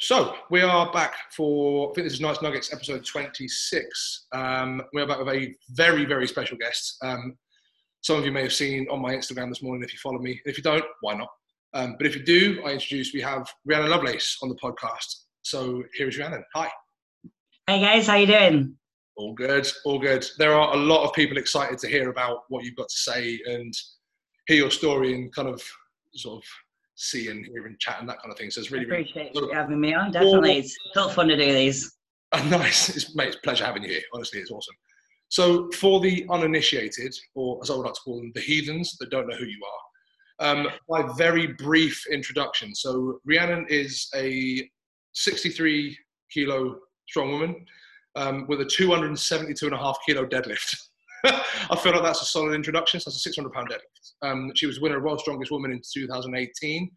So we are back for, I think this is Nice Nuggets, episode 26. We are back with a very, very special guest. Some of you may have seen on my Instagram this morning if you follow me. If you don't, why not? But if you do, we have Rhiannon Lovelace on the podcast. So here is Rhiannon. Hi. Hey guys, how you doing? All good, all good. There are a lot of people excited to hear about what you've got to say and hear your story and kind of sort of see and hear and chat and that kind of thing. So it's really, really appreciate you having me on. Definitely, it's still fun to do these. Nice, mate. It's a pleasure having you here. Honestly, it's awesome. So for the uninitiated, or as I would like to call them, the heathens that don't know who you are, my very brief introduction. So Rhiannon is a 63 kilo strong woman with a 272.5 kilo deadlift. I feel like that's a solid introduction. So that's a 600 pound deadlift. She was winner of World's Strongest Woman in 2018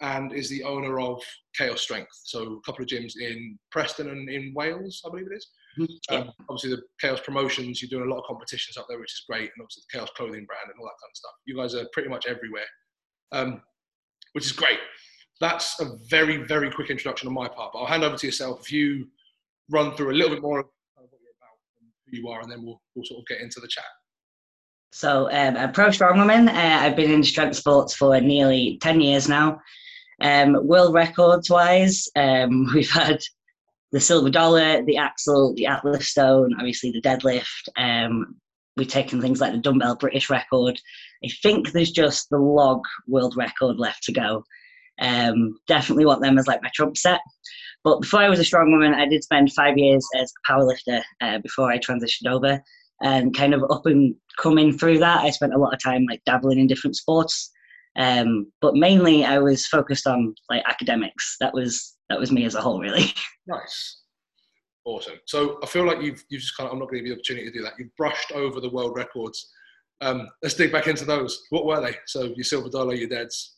and is the owner of Chaos Strength. So a couple of gyms in Preston and in Wales, I believe it is. Yeah. Obviously the Chaos Promotions, you're doing a lot of competitions up there, which is great. And obviously the Chaos Clothing brand and all that kind of stuff. You guys are pretty much everywhere, which is great. That's a very, very quick introduction on my part, but I'll hand over to yourself. If you run through a little bit more of what you're about and who you are, and then we'll sort of get into the chat. So I'm a pro strongwoman. I've been in strength sports for nearly 10 years now. World records wise, we've had the silver dollar, the axle, the Atlas stone, obviously the deadlift. We've taken things like the dumbbell British record. I think there's just the log world record left to go. Definitely want them as like my trump set. But before I was a strongwoman, I did spend 5 years as a powerlifter before I transitioned over. And kind of up and coming through that, I spent a lot of time like dabbling in different sports, but mainly I was focused on like academics. That was me as a whole, really. Nice, awesome. So I feel like you've just kind of, I'm not going to give you the opportunity to do that. You've brushed over the world records. Let's dig back into those. What were they? So your silver dollar, your deads.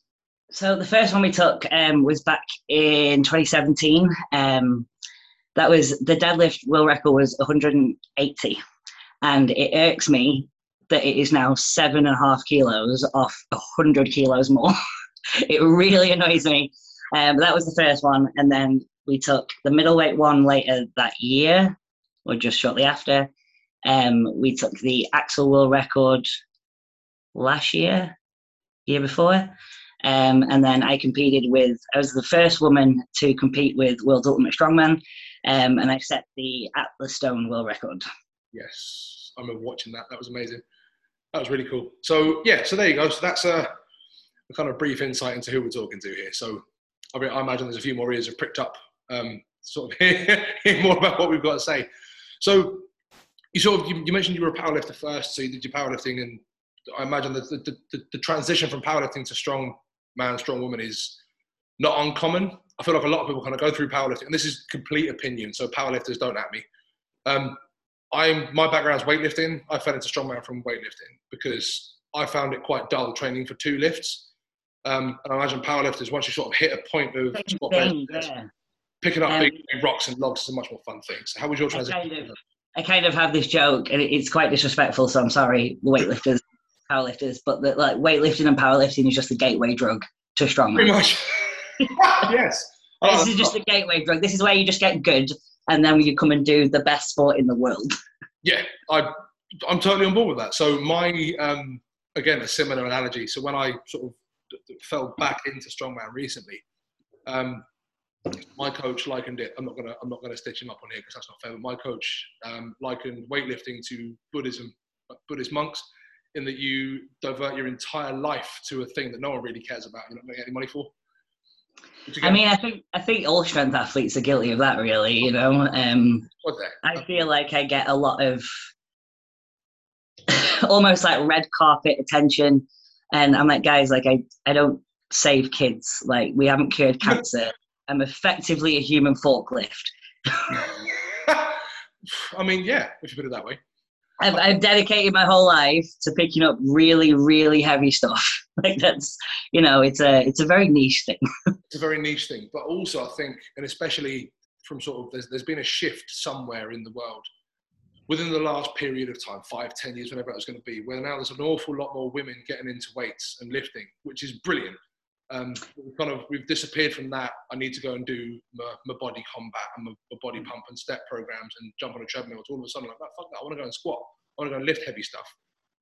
So the first one we took was back in 2017. That was the deadlift world record was 180. And it irks me that it is now 7.5 kilos off 100 kilos more. It really annoys me. That was the first one. And then we took the middleweight one later that year, or just shortly after. We took the axle world record last year, year before. And then I was the first woman to compete with World's Ultimate Strongman. And I set the Atlas Stone world record. Yes, I remember watching that. That was amazing. That was really cool. So yeah, so there you go. So that's a kind of brief insight into who we're talking to here. So I mean, I imagine there's a few more ears have pricked up, sort of hear more about what we've got to say. So you mentioned you were a powerlifter first, so you did your powerlifting, and I imagine that the transition from powerlifting to strong woman is not uncommon. I feel like a lot of people kind of go through powerlifting, and this is complete opinion, so powerlifters don't at me. My background's weightlifting. I fell into strongman from weightlifting because I found it quite dull training for two lifts. And I imagine powerlifters, once you sort of hit a point of picking up big rocks and logs is a much more fun thing. So how was your transition? I kind of have this joke, and it's quite disrespectful, so I'm sorry, weightlifters, powerlifters, but like weightlifting and powerlifting is just the gateway drug to strongman. Pretty much. Yes. This is just the gateway drug. This is where you just get good. And then you come and do the best sport in the world. Yeah, I'm totally on board with that. So my, again, a similar analogy. So when I sort of fell back into strongman recently, my coach likened it. I'm not gonna stitch him up on here because that's not fair. But my coach likened weightlifting to Buddhism, Buddhist monks, in that you divert your entire life to a thing that no one really cares about. You're not gonna get any money for. I mean, I think all strength athletes are guilty of that, really, you know. I feel like I get a lot of almost like red carpet attention, and I'm like, guys, like I don't save kids. Like, we haven't cured cancer. I'm effectively a human forklift. I mean, yeah, if you put it that way. I've dedicated my whole life to picking up really, really heavy stuff. Like, that's, you know, it's a very niche thing. It's a very niche thing. But also I think, and especially from sort of, there's been a shift somewhere in the world within the last period of time, 5, 10 years, whenever that was going to be, where now there's an awful lot more women getting into weights and lifting, which is brilliant. We've disappeared from that. I need to go and do my body combat and my body pump and step programs and jump on a treadmill. It's all of a sudden like, oh, fuck that, I want to go and squat. I want to go and lift heavy stuff.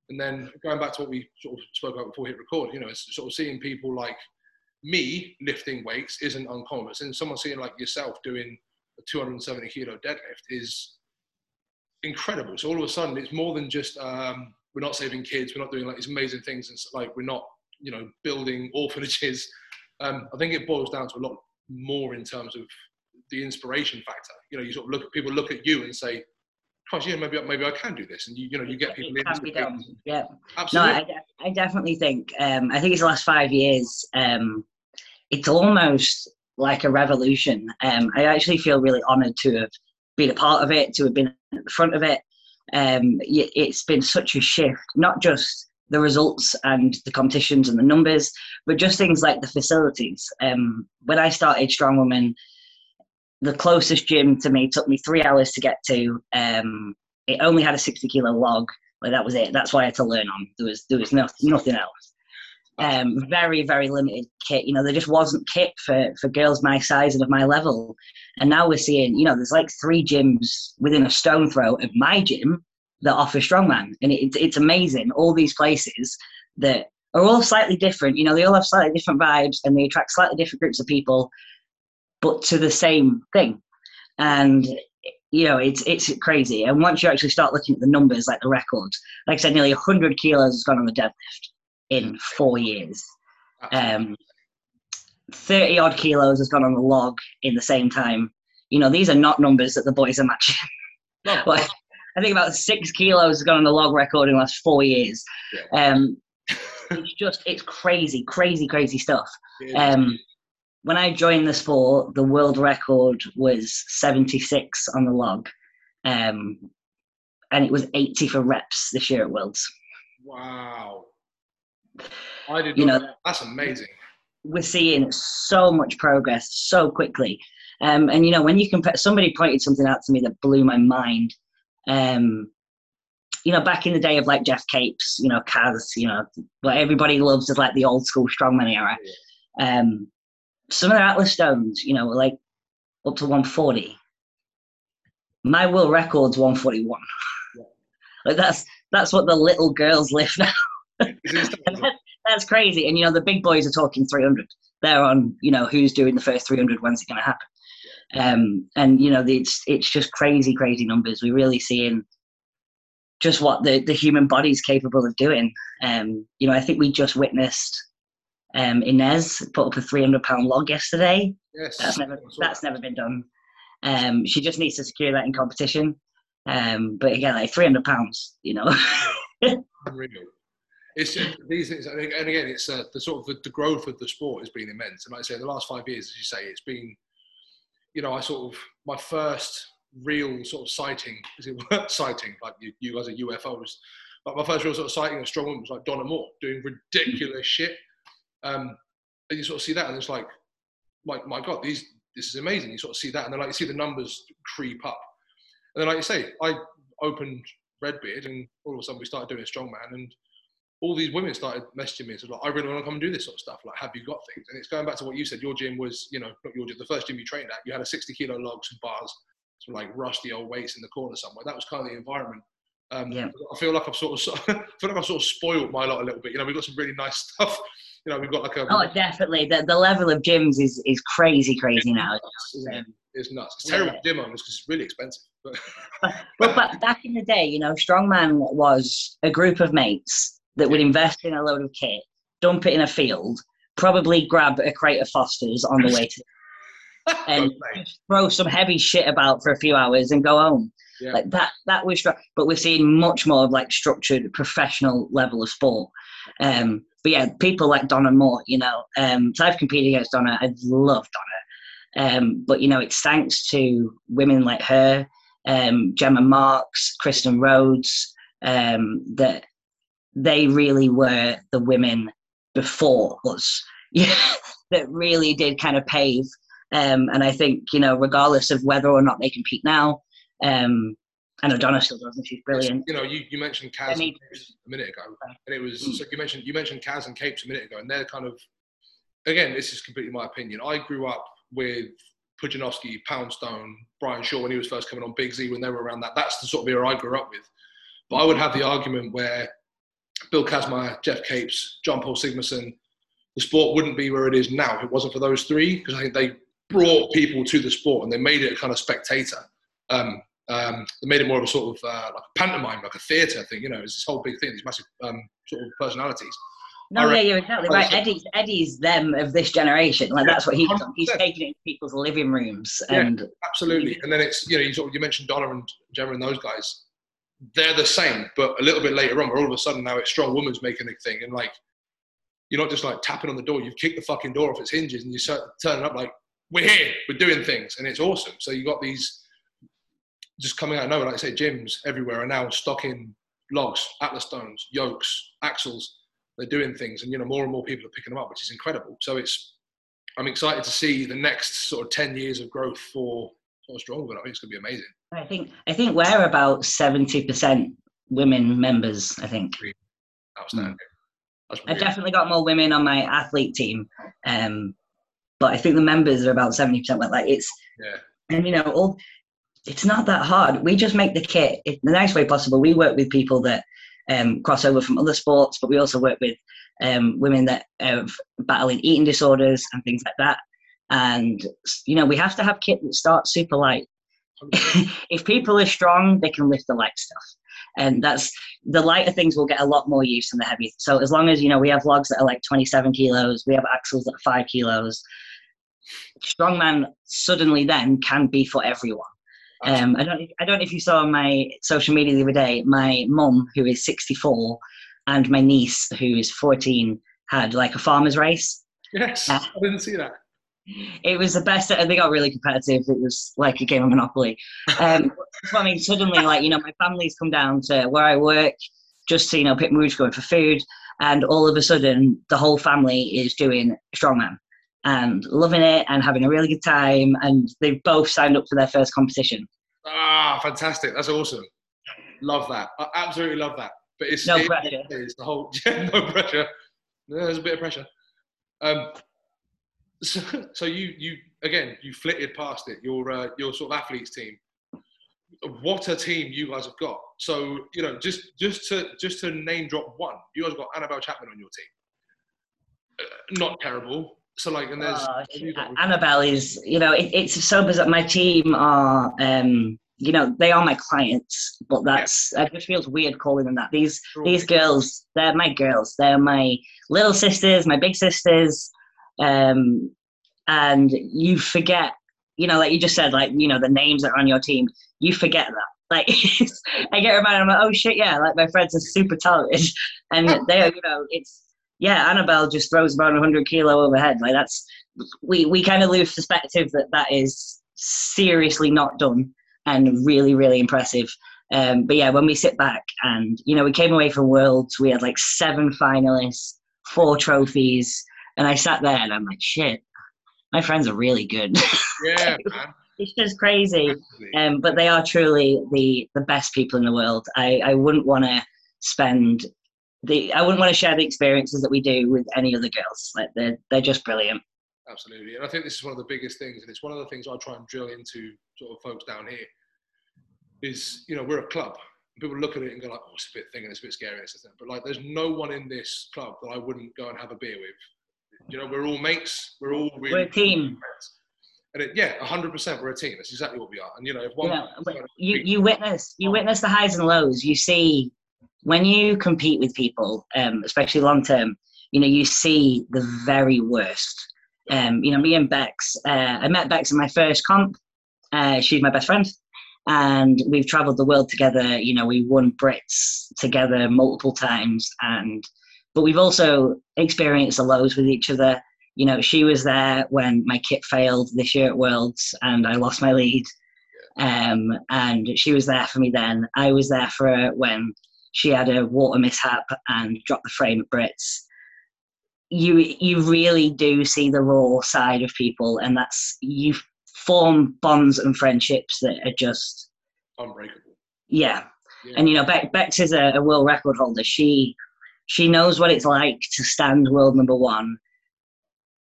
And then going back to what we sort of spoke about before we hit record, you know, it's sort of seeing people like me lifting weights isn't uncommon. It's in someone seeing like yourself doing a 270 kilo deadlift is incredible. So all of a sudden it's more than just, we're not saving kids. We're not doing like these amazing things. And like, we're not, you know, building orphanages. I think it boils down to a lot more in terms of the inspiration factor. You know, you sort of people look at you and say, "Gosh, yeah, maybe I can do this." And you get people in. Yeah, absolutely. No, I definitely think. I think it's the last 5 years. It's almost like a revolution. I actually feel really honoured to have been a part of it, to have been at the front of it. It's been such a shift, not just the results and the competitions and the numbers, but just things like the facilities. When I started Strong Woman, the closest gym to me took me 3 hours to get to. It only had a 60 kilo log, but that was it. That's what I had to learn on. There was nothing else. Very, very limited kit. You know, there just wasn't kit for girls my size and of my level. And now we're seeing, you know, there's like 3 gyms within a stone throw of my gym that offer strongman, and it's amazing. All these places that are all slightly different, you know, they all have slightly different vibes and they attract slightly different groups of people, but to the same thing. And you know, it's crazy. And once you actually start looking at the numbers, like the records, like I said, nearly 100 kilos has gone on the deadlift in 4 years. 30 odd kilos has gone on the log in the same time. You know, these are not numbers that the boys are matching. No. Like, I think about 6 kilos has gone on the log record in the last 4 years. Yeah. It's crazy stuff. Yeah. When I joined the sport, the world record was 76 on the log. And it was 80 for reps this year at Worlds. Wow. I didn't know that. That's amazing. We're seeing so much progress so quickly. And, you know, when you compare, somebody pointed something out to me that blew my mind. You know, back in the day of like Jeff Capes, you know, Kaz, you know, what everybody loves is like the old school strongman era. Some of their Atlas stones, you know, were like up to 140. My world record's 141. Yeah. Like that's what the little girls lift now. That's crazy. And you know, the big boys are talking 300. They're on, you know, who's doing the first 300, when's it going to happen? And you know, it's just crazy numbers. We're really seeing just what the human body's capable of doing. You know, I think we just witnessed Inez put up a 300 pound log yesterday. Yes, that's never been done. She just needs to secure that in competition. But again, like 300 pounds, you know. Unreal. It's just these things, and again, it's the sort of the growth of the sport has been immense. And like I say, the last 5 years, as you say, it's been, you know, I sort of, my first real sort of sighting, is it worth sighting, like you as a UFO, was like my first real sort of sighting of strong woman was like Donna Moore doing ridiculous shit. And you sort of see that and it's like my God, this is amazing. You sort of see that and then like you see the numbers creep up. And then like you say, I opened Redbeard and all of a sudden we started doing strongman and all these women started messaging me and said, like, I really want to come and do this sort of stuff. Like, have you got things? And it's going back to what you said. Your gym was, you know, not your gym, the first gym you trained at, you had a 60 kilo logs and bars, sort of like rusty old weights in the corner somewhere. That was kind of the environment. Yeah. I feel like I've sort of spoiled my lot a little bit. You know, we've got some really nice stuff. You know, we've got like a... Oh, definitely. The level of gyms is crazy now. It's nuts. It's terrible gym owners because it's really expensive. But back in the day, you know, strongman was a group of mates that would invest in a load of kit, dump it in a field, probably grab a crate of Fosters on the way to and throw some heavy shit about for a few hours and go home. Yeah. Like that was strong. But we're seeing much more of like structured professional level of sport. But yeah, people like Donna Moore, you know, so I've competed against Donna. I love Donna. But you know, it's thanks to women like her, Gemma Marks, Kristen Rhodes, that they really were the women before us that really did kind of pave. And I think, you know, regardless of whether or not they compete now, I know Donna still does and she's brilliant. You know, you mentioned Kaz and Capes a minute ago. And it was, so you mentioned Kaz and Capes a minute ago, and they're kind of again, this is completely my opinion. I grew up with Pudzinovsky, Poundstone, Brian Shaw when he was first coming on, Big Z when they were around that. That's the sort of era I grew up with. But I would have the argument where Bill Kazmaier, Jeff Capes, John Paul Sigmason, the sport wouldn't be where it is now if it wasn't for those three, because I think they brought people to the sport and they made it a kind of spectator. They made it more of a sort of like a pantomime, like a theatre thing, you know, it's this whole big thing, these massive sort of personalities. No, yeah, you're exactly right. Eddie's them of this generation. Like, that's what he's done. He's taken it into people's living rooms. And yeah, absolutely. And then it's, you know, you mentioned Donna and Gemma and those guys. They're the same, but a little bit later on, where all of a sudden now it's strong woman's making a thing. And, like, you're not just, like, tapping on the door. You've kicked the fucking door off its hinges and you're turning up like, we're here, we're doing things. And it's awesome. So you've got these just coming out of nowhere. Like I say, gyms everywhere are now stocking logs, Atlas stones, yokes, axles. They're doing things, and, you know, more and more people are picking them up, which is incredible. So I'm excited to see the next sort of 10 years of growth for Strongman. I think it's going to be amazing. I think we're about 70% women members, I think. Outstanding. I've definitely got more women on my athlete team. But I think the members are about 70%. Like, it's, yeah. And, you know, it's not that hard. We just make the kit in the nice way possible. We work with people that, crossover from other sports, but we also work with women that are battling eating disorders and things like that. And, you know, we have to have kit that starts super light. If people are strong, they can lift the light stuff, and that's the lighter things will get a lot more use than the heavy. So as long as, you know, we have logs that are like 27 kilos, we have axles that are 5 kilos, strongman suddenly then can be for everyone. I don't know if you saw on my social media the other day, my mum, who is 64, and my niece, who is 14, had like a farmer's race. Yes, I didn't see that. It was the best, and they got really competitive. It was like a game of Monopoly. So, I mean, suddenly, like, you know, my family's come down to where I work just to, you know, pick Mood's going for food, and all of a sudden the whole family is doing strongman and loving it and having a really good time, and they've both signed up for their first competition. Ah, fantastic. That's awesome. Love that. I absolutely love that. But it's no pressure. It's the whole, yeah, no pressure. There's a bit of pressure. So you again, you flitted past it, your sort of athletes team. What a team you guys have got. So, you know, just to name drop one, you guys have got Annabelle Chapman on your team. Not terrible. So, like, and there's Annabelle is, you know, it's so bizarre. My team are, you know, they are my clients, but that's, yeah. It just feels weird calling them that. These girls, they're my girls. They're my little sisters, my big sisters. And you forget, you know, like you just said, like, you know, the names that are on your team, you forget that. Like, I get reminded, I'm like, oh shit, yeah, like my friends are super talented. And they are, you know, it's, yeah, Annabelle just throws about 100 kilo overhead. Like, that's, we kind of lose perspective that is seriously not done and really, really impressive. But yeah, when we sit back and, you know, we came away from Worlds, we had like 7 finalists, 4 trophies. And I sat there and I'm like, shit, my friends are really good. Yeah, man. It's just crazy. But they are truly the best people in the world. I wouldn't want to spend I wouldn't want to share the experiences that we do with any other girls. Like, they're just brilliant. Absolutely. And I think this is one of the biggest things, and it's one of the things I try and drill into sort of folks down here is, you know, we're a club. People look at it and go like, oh, it's a bit thing and it's a bit scary. But, like, there's no one in this club that I wouldn't go and have a beer with. You know, we're all mates. We're all really a team. Friends. And it, yeah, 100%, we're a team. That's exactly what we are. And, you know, if one... Yeah, you witness the highs and lows. You see... When you compete with people, especially long-term, you know, you see the very worst. You know, me and Bex, I met Bex in my first comp. She's my best friend. And we've traveled the world together. You know, we won Brits together multiple times. But we've also experienced the lows with each other. You know, she was there when my kit failed this year at Worlds and I lost my lead. And she was there for me then. I was there for her when... She had a water mishap and dropped the frame at Brits. You really do see the raw side of people, and that's, you form bonds and friendships that are just... Unbreakable. Yeah. And, you know, Bex is a world record holder. She knows what it's like to stand world number 1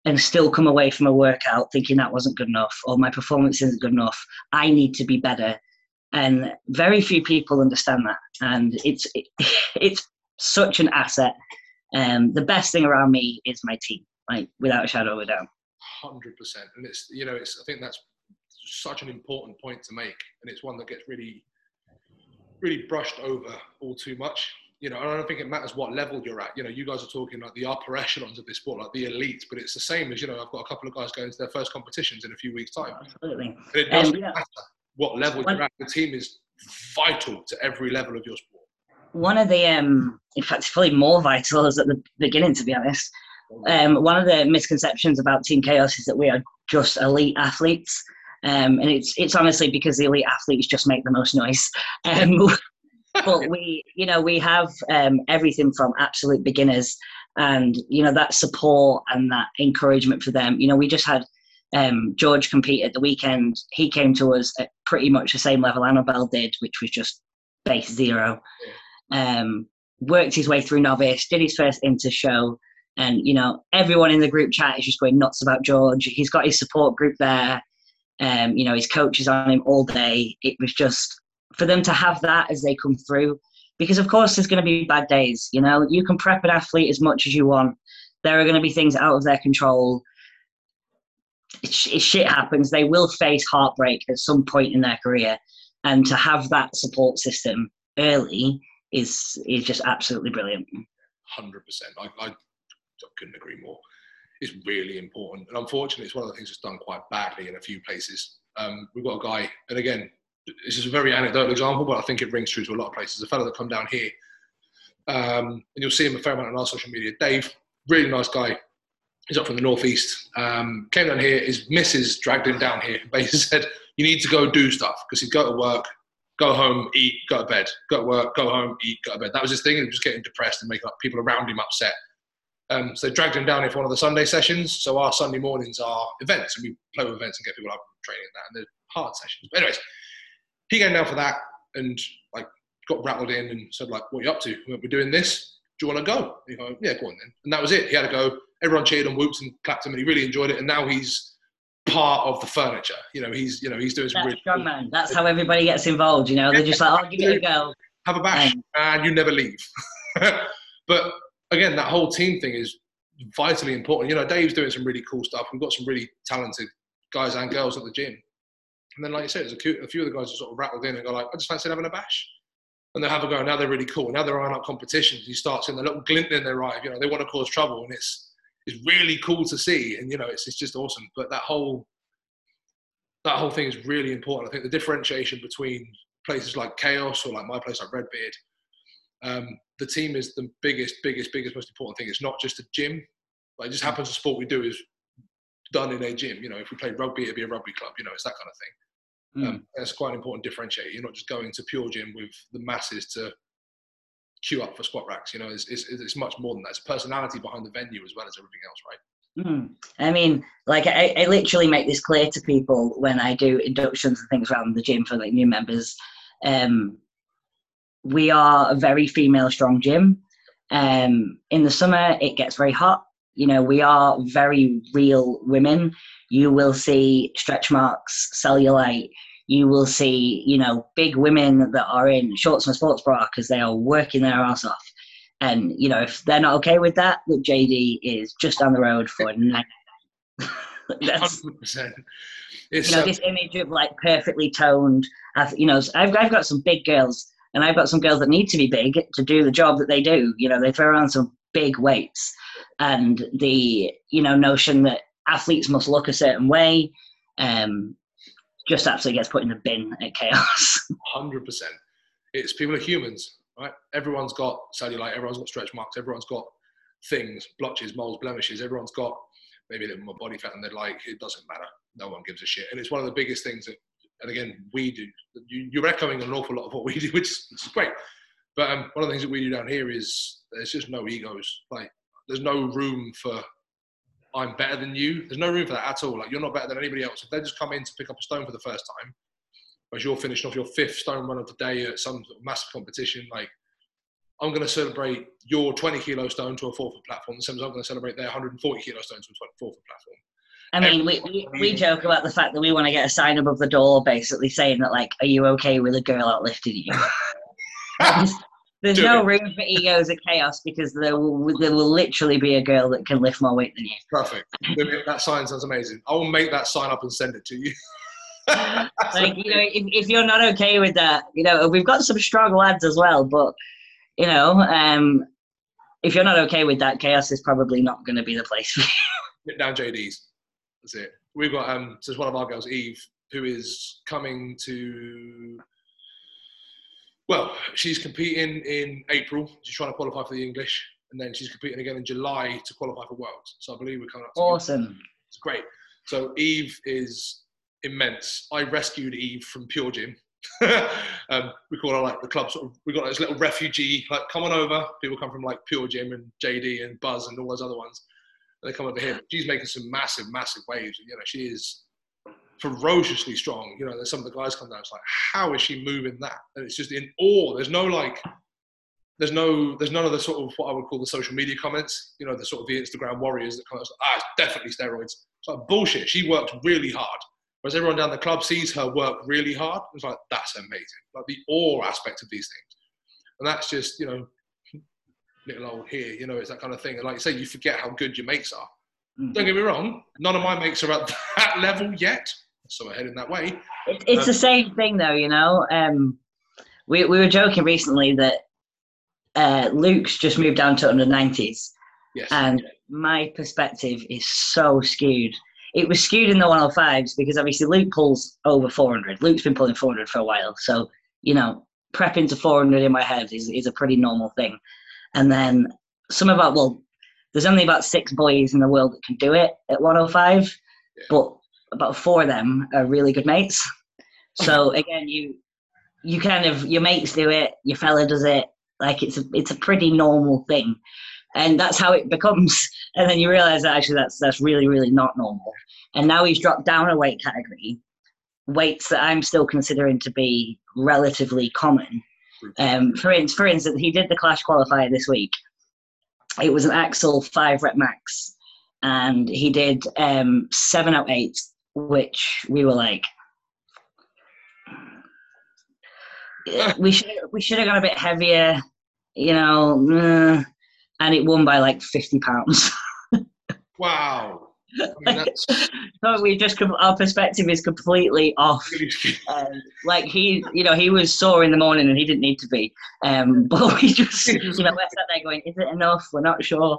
and still come away from a workout thinking that wasn't good enough, or my performance isn't good enough. I need to be better. And very few people understand that. And it's such an asset. The best thing around me is my team, like without a shadow of a doubt. 100%. And it's, you know, I think that's such an important point to make. And it's one that gets really, really brushed over all too much. You know, I don't think it matters what level you're at. You know, you guys are talking like the upper echelons of this sport, like the elite, but it's the same as, you know, I've got a couple of guys going to their first competitions in a few weeks' time. Absolutely. But it doesn't matter what level you're at. The team is vital to every level of your sport. One of the, in fact, it's probably more vital is at the beginning, to be honest. One of the misconceptions about Team Chaos is that we are just elite athletes. And it's honestly because the elite athletes just make the most noise. But we, you know, we have everything from absolute beginners and, you know, that support and that encouragement for them. You know, we just had George compete at the weekend. He came to us at pretty much the same level Annabelle did, which was just base zero. Worked his way through novice, did his first inter-show. And, you know, everyone in the group chat is just going nuts about George. He's got his support group there. You know, his coach is on him all day. It was just... for them to have that as they come through, because of course there's going to be bad days. You know, you can prep an athlete as much as you want. There are going to be things out of their control. It shit happens. They will face heartbreak at some point in their career, and to have that support system early is just absolutely brilliant. 100%. I couldn't agree more. It's really important, and unfortunately, it's one of the things that's done quite badly in a few places. We've got a guy, and again, this is a very anecdotal example, but I think it rings true to a lot of places. A fellow that come down here, and you'll see him a fair amount on our social media. Dave, really nice guy. He's up from the northeast. Came down here. His missus dragged him down here. Basically said, "You need to go do stuff," because he'd go to work, go home, eat, go to bed. Go to work, go home, eat, go to bed. That was his thing. He was just getting depressed and making people around him upset. So they dragged him down here for one of the Sunday sessions. So our Sunday mornings are events, and we play with events and get people up and training and that. And they're hard sessions. But anyways. He came down for that and like got rattled in and said, like, "What are you up to? We're doing this. Do you want to go?" And you go, "Yeah, go on then." And that was it. He had to go. Everyone cheered and whooped and clapped him, and he really enjoyed it. And now he's part of the furniture. You know, he's doing some really strong man. That's how everybody gets involved. You know, they're just like, "Oh, give it a go. Have a bash," and you never leave. But again, that whole team thing is vitally important. You know, Dave's doing some really cool stuff. We've got some really talented guys and girls at the gym. And then, like you said, there's a few of the guys who sort of rattled in and go like, "I just fancied having a bash." And they have a go, and now they're really cool. Now they're eyeing up competitions. You start seeing the little glint in their eye. You know, they want to cause trouble, and it's really cool to see. And, you know, it's just awesome. But that whole thing is really important. I think the differentiation between places like Chaos or like my place like Redbeard, the team is the biggest, most important thing. It's not just a gym. Like, it just happens the sport we do is done in a gym. You know, if we played rugby, it'd be a rugby club. You know, it's that kind of thing. That's quite an important differentiator. You're not just going to Pure Gym with the masses to queue up for squat racks. You know, it's much more than that. It's personality behind the venue as well as everything else, right? I mean, like, I literally make this clear to people when I do inductions and things around the gym for like new members. We are a very female strong gym. In the summer, it gets very hot. You know, we are very real women. You will see stretch marks, cellulite. You will see, you know, big women that are in shorts and sports bra because they are working their ass off. And, you know, if they're not okay with that, look, JD is just down the road for 999. 100%. It's, you know, this image of like perfectly toned, you know, I've got some big girls, and I've got some girls that need to be big to do the job that they do. You know, they throw around some big weights. And the, you know, notion that athletes must look a certain way just absolutely gets put in the bin at Chaos. 100%. It's people are humans, right? Everyone's got cellulite, everyone's got stretch marks, everyone's got things, blotches, moles, blemishes. Everyone's got maybe a little more body fat, and they're like, it doesn't matter. No one gives a shit. And it's one of the biggest things that, and again, we do. You're echoing an awful lot of what we do, which is great. But one of the things that we do down here is there's just no egos. Like, there's no room for I'm better than you. There's no room for that at all. Like, you're not better than anybody else. If they just come in to pick up a stone for the first time, as you're finishing off your 5th stone run of the day at some massive competition, like, I'm going to celebrate your 20 kilo stone to a 4 foot platform, the same as I'm going to celebrate their 140 kilo stone to a 4 foot platform. I mean, we joke about the fact that we want to get a sign above the door basically saying that, like, are you okay with a girl outlifting you? There's no room for egos or chaos, because there will literally be a girl that can lift more weight than you. Perfect. That sign sounds amazing. I will make that sign up and send it to you. Like, you know, if you're not okay with that, you know, we've got some strong lads as well, but, you know, if you're not okay with that, chaos is probably not going to be the place for you. Get down JD's. That's it. We've got, so there's one of our girls, Eve, who is coming to... Well, she's competing in April. She's trying to qualify for the English. And then she's competing again in July to qualify for Worlds. So I believe we're coming up to... Awesome. It's great. So Eve is immense. I rescued Eve from Pure Gym. We call her, like, the club sort of... We've got this little refugee, like, come on over. People come from, like, Pure Gym and JD and Buzz and all those other ones. And they come over here. She's making some massive, massive waves. And, you know, she is... ferociously strong. You know, there's some of the guys come down, it's like, how is she moving that? And it's just in awe. There's no, like, there's none of the sort of what I would call the social media comments, you know, the sort of the Instagram warriors that come out, ah, it's definitely steroids. It's like, bullshit. She worked really hard. Whereas everyone down the club sees her work really hard. It's like, that's amazing. Like, the awe aspect of these things. And that's just, you know, little old here, you know, it's that kind of thing. And like you say, you forget how good your mates are. Mm-hmm. Don't get me wrong, none of my mates are at that level yet. So we're heading that way. It's the same thing, though, you know. We were joking recently that Luke's just moved down to under 90s. Yes. And my perspective is so skewed. It was skewed in the 105s because, obviously, Luke pulls over 400. Luke's been pulling 400 for a while. So, you know, prepping to 400 in my head is a pretty normal thing. And then some of our, well, there's only about 6 boys in the world that can do it at 105. Yeah. But... about 4 of them are really good mates. So again, you kind of, your mates do it, your fella does it, like it's a pretty normal thing, and that's how it becomes. And then you realise that actually that's really, really not normal. And now he's dropped down a weight category, weights that I'm still considering to be relatively common. For instance, he did the Clash qualifier this week. It was an axle 5 rep max, and he did 7 out of 8. Which we were like, we should have gone a bit heavier, you know, and it won by like 50 pounds. Wow. I mean, that's... So our perspective is completely off. Like, he, you know, he was sore in the morning and he didn't need to be. But we just, you know, we're sat there going, is it enough? We're not sure.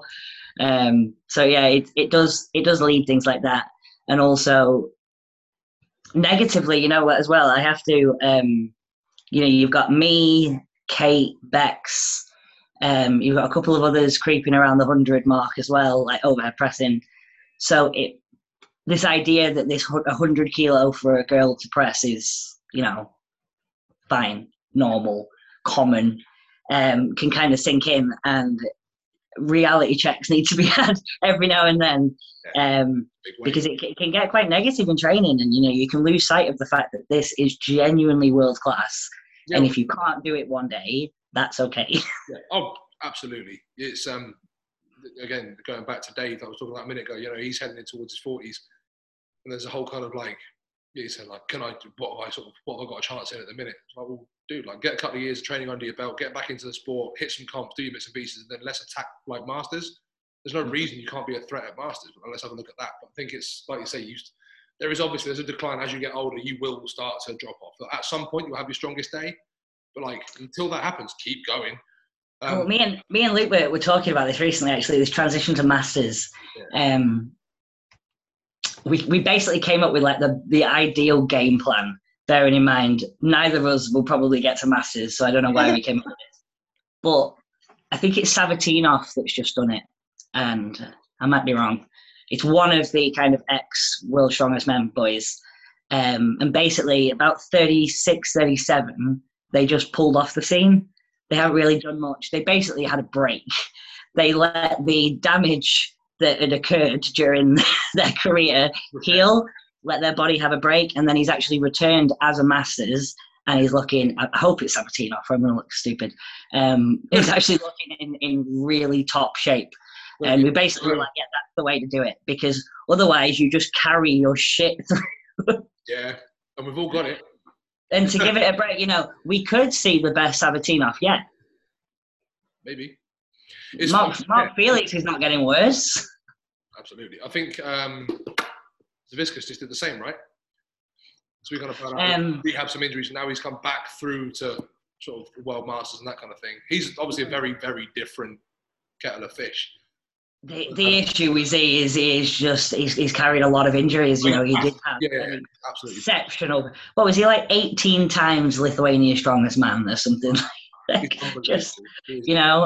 So yeah, it does lead things like that. And also negatively, you know, as well, I have to, you know, you've got me, Kate, Bex, you've got a couple of others creeping around the 100 mark as well, like overhead pressing. So this idea that this 100 kilo for a girl to press is, you know, fine, normal, common, can kind of sink in, and reality checks need to be had every now and then. Yeah. Because it can get quite negative in training, and, you know, you can lose sight of the fact that this is genuinely world class. Yeah. And if you can't do it one day, that's okay. Yeah. Oh, absolutely. It's again, going back to Dave that I was talking about a minute ago, you know, he's heading in towards his 40s, and there's a whole kind of like, he said, like, what have I got a chance in at the minute? It's like, well, dude, like, get a couple of years of training under your belt, get back into the sport, hit some comps, do your bits and pieces, and then let's attack, like, Masters. There's no reason you can't be a threat at Masters, but let's have a look at that. But I think it's, like you say, there is obviously, there's a decline as you get older, you will start to drop off. Like, at some point, you'll have your strongest day, but, like, until that happens, keep going. Well, me and Luke were talking about this recently, actually, this transition to Masters. Yeah. We basically came up with, like, the ideal game plan, bearing in mind neither of us will probably get to Masters, so I don't know why we came up with this. But I think it's Sabatinoff that's just done it, and I might be wrong. It's one of the kind of ex-World's Strongest Men boys. And basically about 36, 37, they just pulled off the scene. They haven't really done much. They basically had a break. They let the damage that had occurred during their career heal, let their body have a break, and then he's actually returned as a Masters and he's looking, I hope it's Sabatinoff, I'm going to look stupid. He's actually looking in really top shape. And we basically were like, yeah, that's the way to do it, because otherwise you just carry your shit through. Yeah, and we've all got it. And to give it a break, you know, we could see the best Sabatinoff, yeah. Maybe. It's Mark Felix is not getting worse. Absolutely. I think Zaviscus just did the same, right? So we kind of found out he had some injuries, and now he's come back through to sort of World Masters and that kind of thing. He's obviously a very, very different kettle of fish. The issue we see is he's carried a lot of injuries. You know, he did have absolutely exceptional. What was he, like 18 times Lithuania's Strongest Man or something like that? Just, you know,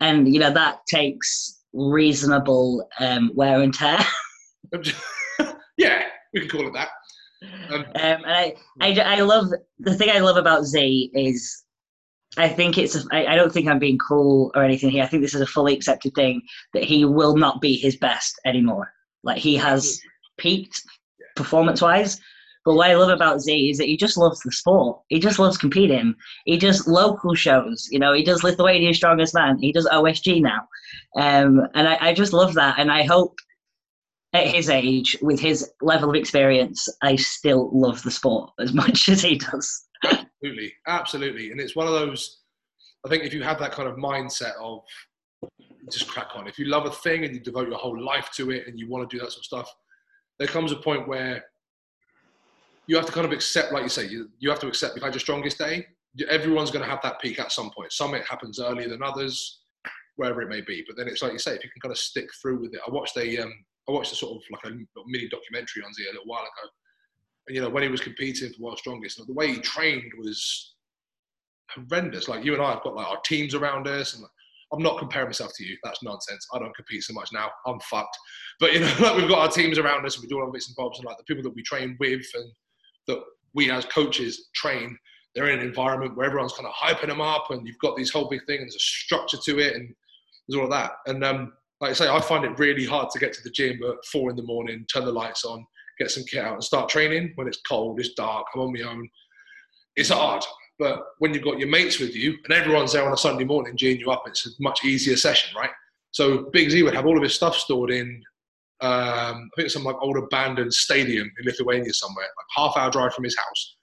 and you know that takes reasonable wear and tear. Yeah, we can call it that. And I love, the thing I love about Z is, I think it's, I don't think I'm being cool or anything here. I think this is a fully accepted thing that he will not be his best anymore. Like, he has peaked performance-wise. But what I love about Z is that he just loves the sport. He just loves competing. He does local shows. You know, he does Lithuania's Strongest Man. He does OSG now. And I just love that. And I hope at his age, with his level of experience, I still love the sport as much as he does. Absolutely, absolutely. And it's one of those, I think if you have that kind of mindset of just crack on, if you love a thing and you devote your whole life to it and you want to do that sort of stuff, there comes a point where you have to kind of accept, like you say, you have to accept, if I had your strongest day, everyone's going to have that peak at some point. Some it happens earlier than others, wherever it may be. But then it's like you say, if you can kind of stick through with it. I watched a sort of like a mini documentary on Z a little while ago. And, you know, when he was competing for World's Strongest, the way he trained was horrendous. Like, you and I have got, like, our teams around us. And like, I'm not comparing myself to you. That's nonsense. I don't compete so much now. I'm fucked. But, you know, like, we've got our teams around us and we do all our bits and bobs. And, like, the people that we train with and that we as coaches train, they're in an environment where everyone's kind of hyping them up and you've got this whole big thing and there's a structure to it and there's all of that. And, like I say, I find it really hard to get to the gym at 4 in the morning, turn the lights on, get some kit out and start training when it's cold, it's dark, I'm on my own. It's hard, but when you've got your mates with you and everyone's there on a Sunday morning geeing you up, it's a much easier session, right? So Big Z would have all of his stuff stored in, I think some like old abandoned stadium in Lithuania somewhere, like half hour drive from his house.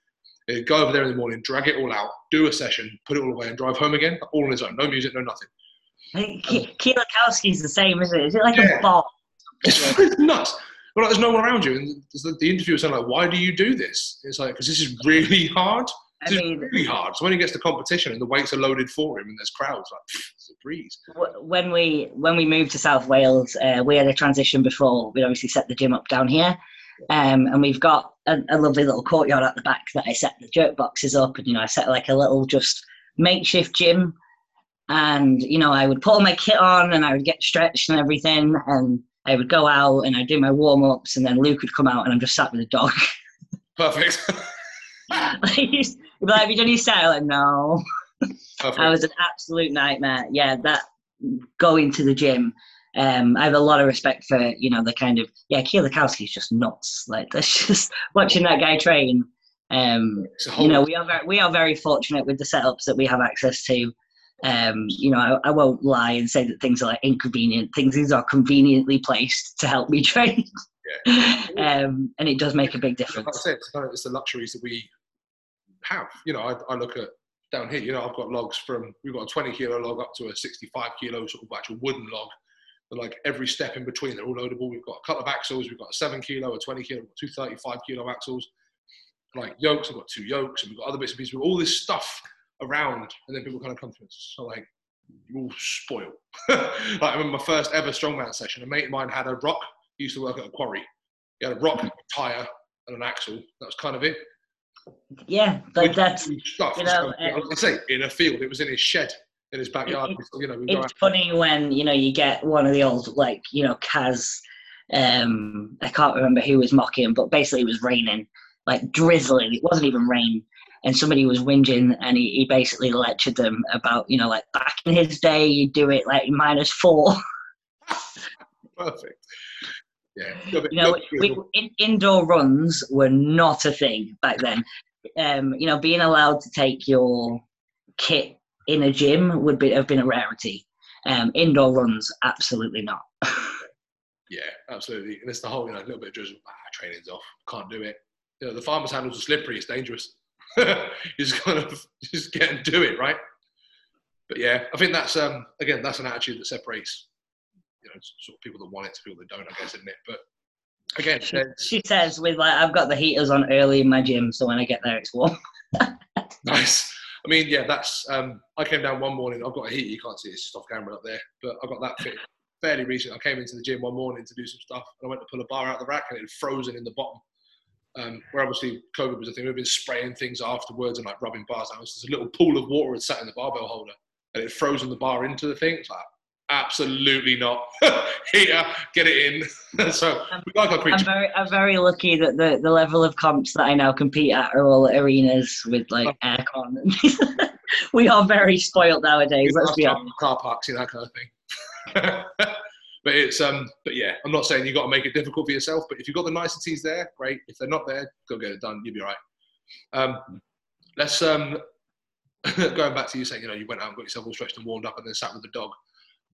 He'd go over there in the morning, drag it all out, do a session, put it all away and drive home again, all on his own, no music, no nothing. I think Kielikowski's the same, isn't it? Is it like a bomb? It's nuts. Well, there's no one around you. And the interviewer was like, why do you do this? It's like, because this is really hard. It's really hard. So when he gets to competition and the weights are loaded for him and there's crowds, like, it's a breeze. When we moved to South Wales, we had a transition before. We'd obviously set the gym up down here. And we've got a lovely little courtyard at the back that I set the jerk boxes up. And, you know, I set like a little just makeshift gym. And, you know, I would put all my kit on and I would get stretched and everything. And I would go out and I'd do my warm-ups and then Luke would come out and I'm just sat with a dog. Perfect. He'd be like, have you done your style? Like, no. Perfect. I was an absolute nightmare. Yeah, that going to the gym. I have a lot of respect for, you know, the kind of, Kielikowski's just nuts. Like, that's just watching that guy train. You know, we are very fortunate with the setups that we have access to. You know, I won't lie and say that things are like inconvenient. Things are conveniently placed to help me train, and it does make a big difference. Like I said, it's the luxuries that we have. You know, I look at down here. You know, I've got logs we've got a 20 kilo log up to a 65 kilo sort of actual wooden log. But like every step in between, they're all loadable. We've got a couple of axles. We've got a 7 kilo, a 20 kilo, 2 35-kilo axles. Like yokes, I've got 2 yokes, and we've got other bits and pieces. We've got all this stuff around, and then people kind of come to us. So like, you all spoil. Like, I remember my first ever strongman session, a mate of mine had a rock. He used to work at a quarry. He had a rock, a tyre, and an axle. That was kind of it. Yeah, but that's stuff. You know, I say in a field. It was in his shed, in his backyard. You know, it's funny when you know you get one of the old, like, you know, Kaz. I can't remember who was mocking, but basically it was raining, like drizzling. It wasn't even rain. And somebody was whinging, and he basically lectured them about, you know, like, back in his day, you'd do it, like, -4. Perfect. Yeah. You know, indoor runs were not a thing back then. you know, being allowed to take your kit in a gym would be have been a rarity. Indoor runs, absolutely not. Yeah, absolutely. And it's the whole, you know, a little bit of judgment. Ah, training's off, can't do it. You know, the farmer's handles are slippery, it's dangerous. You just kind of just get and do it, right? But yeah, I think that's again, that's an attitude that separates, you know, sort of people that want it to people that don't, I guess, isn't it? But again, she says with like, I've got the heaters on early in my gym, so when I get there, it's warm. Nice. I mean, yeah, that's I came down one morning. I've got a heater. You can't see it, it's just off camera up there, but I got that fit fairly recently. I came into the gym one morning to do some stuff, and I went to pull a bar out of the rack, and it had frozen in the bottom. Where obviously COVID was a thing, we've been spraying things afterwards and like rubbing bars out. There's a little pool of water had sat in the barbell holder, and it had frozen the bar into the thing. It's like, absolutely not. Heater, get it in. So I'm very lucky that the level of comps that I now compete at are all arenas with like aircon. We are very spoiled nowadays. Let's be honest. Car parks, you know, that kind of thing. But it's but yeah, I'm not saying you've got to make it difficult for yourself, but if you've got the niceties there, great. If they're not there, go get it done. You'll be all right. Let's going back to you saying, you know, you went out and got yourself all stretched and warmed up and then sat with the dog.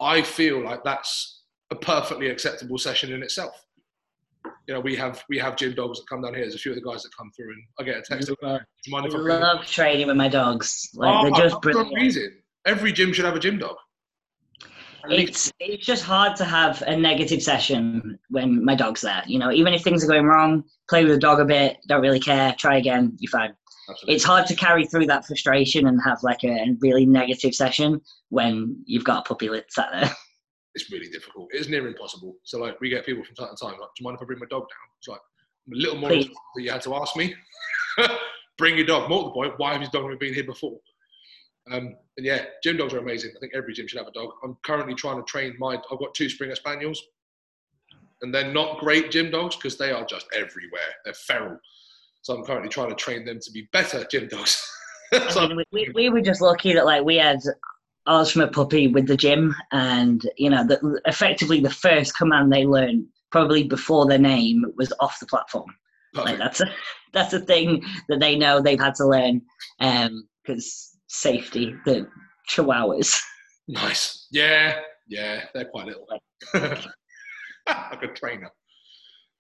I feel like that's a perfectly acceptable session in itself. You know, we have gym dogs that come down here. There's a few of the guys that come through, and I get a text. I love training with my dogs. Like, they're just brilliant. Reason. Every gym should have a gym dog. It's just hard to have a negative session when my dog's there. You know, even if things are going wrong, play with the dog a bit, don't really care, try again, you're fine. Absolutely. It's hard to carry through that frustration and have like a really negative session when you've got a puppy sat there. It's really difficult. It's near impossible. So like, we get people from time to time, like, do you mind if I bring my dog down? It's like, I'm a little more that you had to ask me. Bring your dog. More to the point, why have his dog been here before? And yeah, gym dogs are amazing. I think every gym should have a dog. I'm currently trying to train I've got two Springer Spaniels, and they're not great gym dogs because they are just everywhere. They're feral. So I'm currently trying to train them to be better gym dogs. So I mean, we were just lucky that like we had ours from a puppy with the gym, and you know, effectively the first command they learned probably before their name was off the platform. Like, that's a thing that they know they've had to learn because. Safety, the chihuahuas. Nice. Yeah, they're quite little. Like a trainer.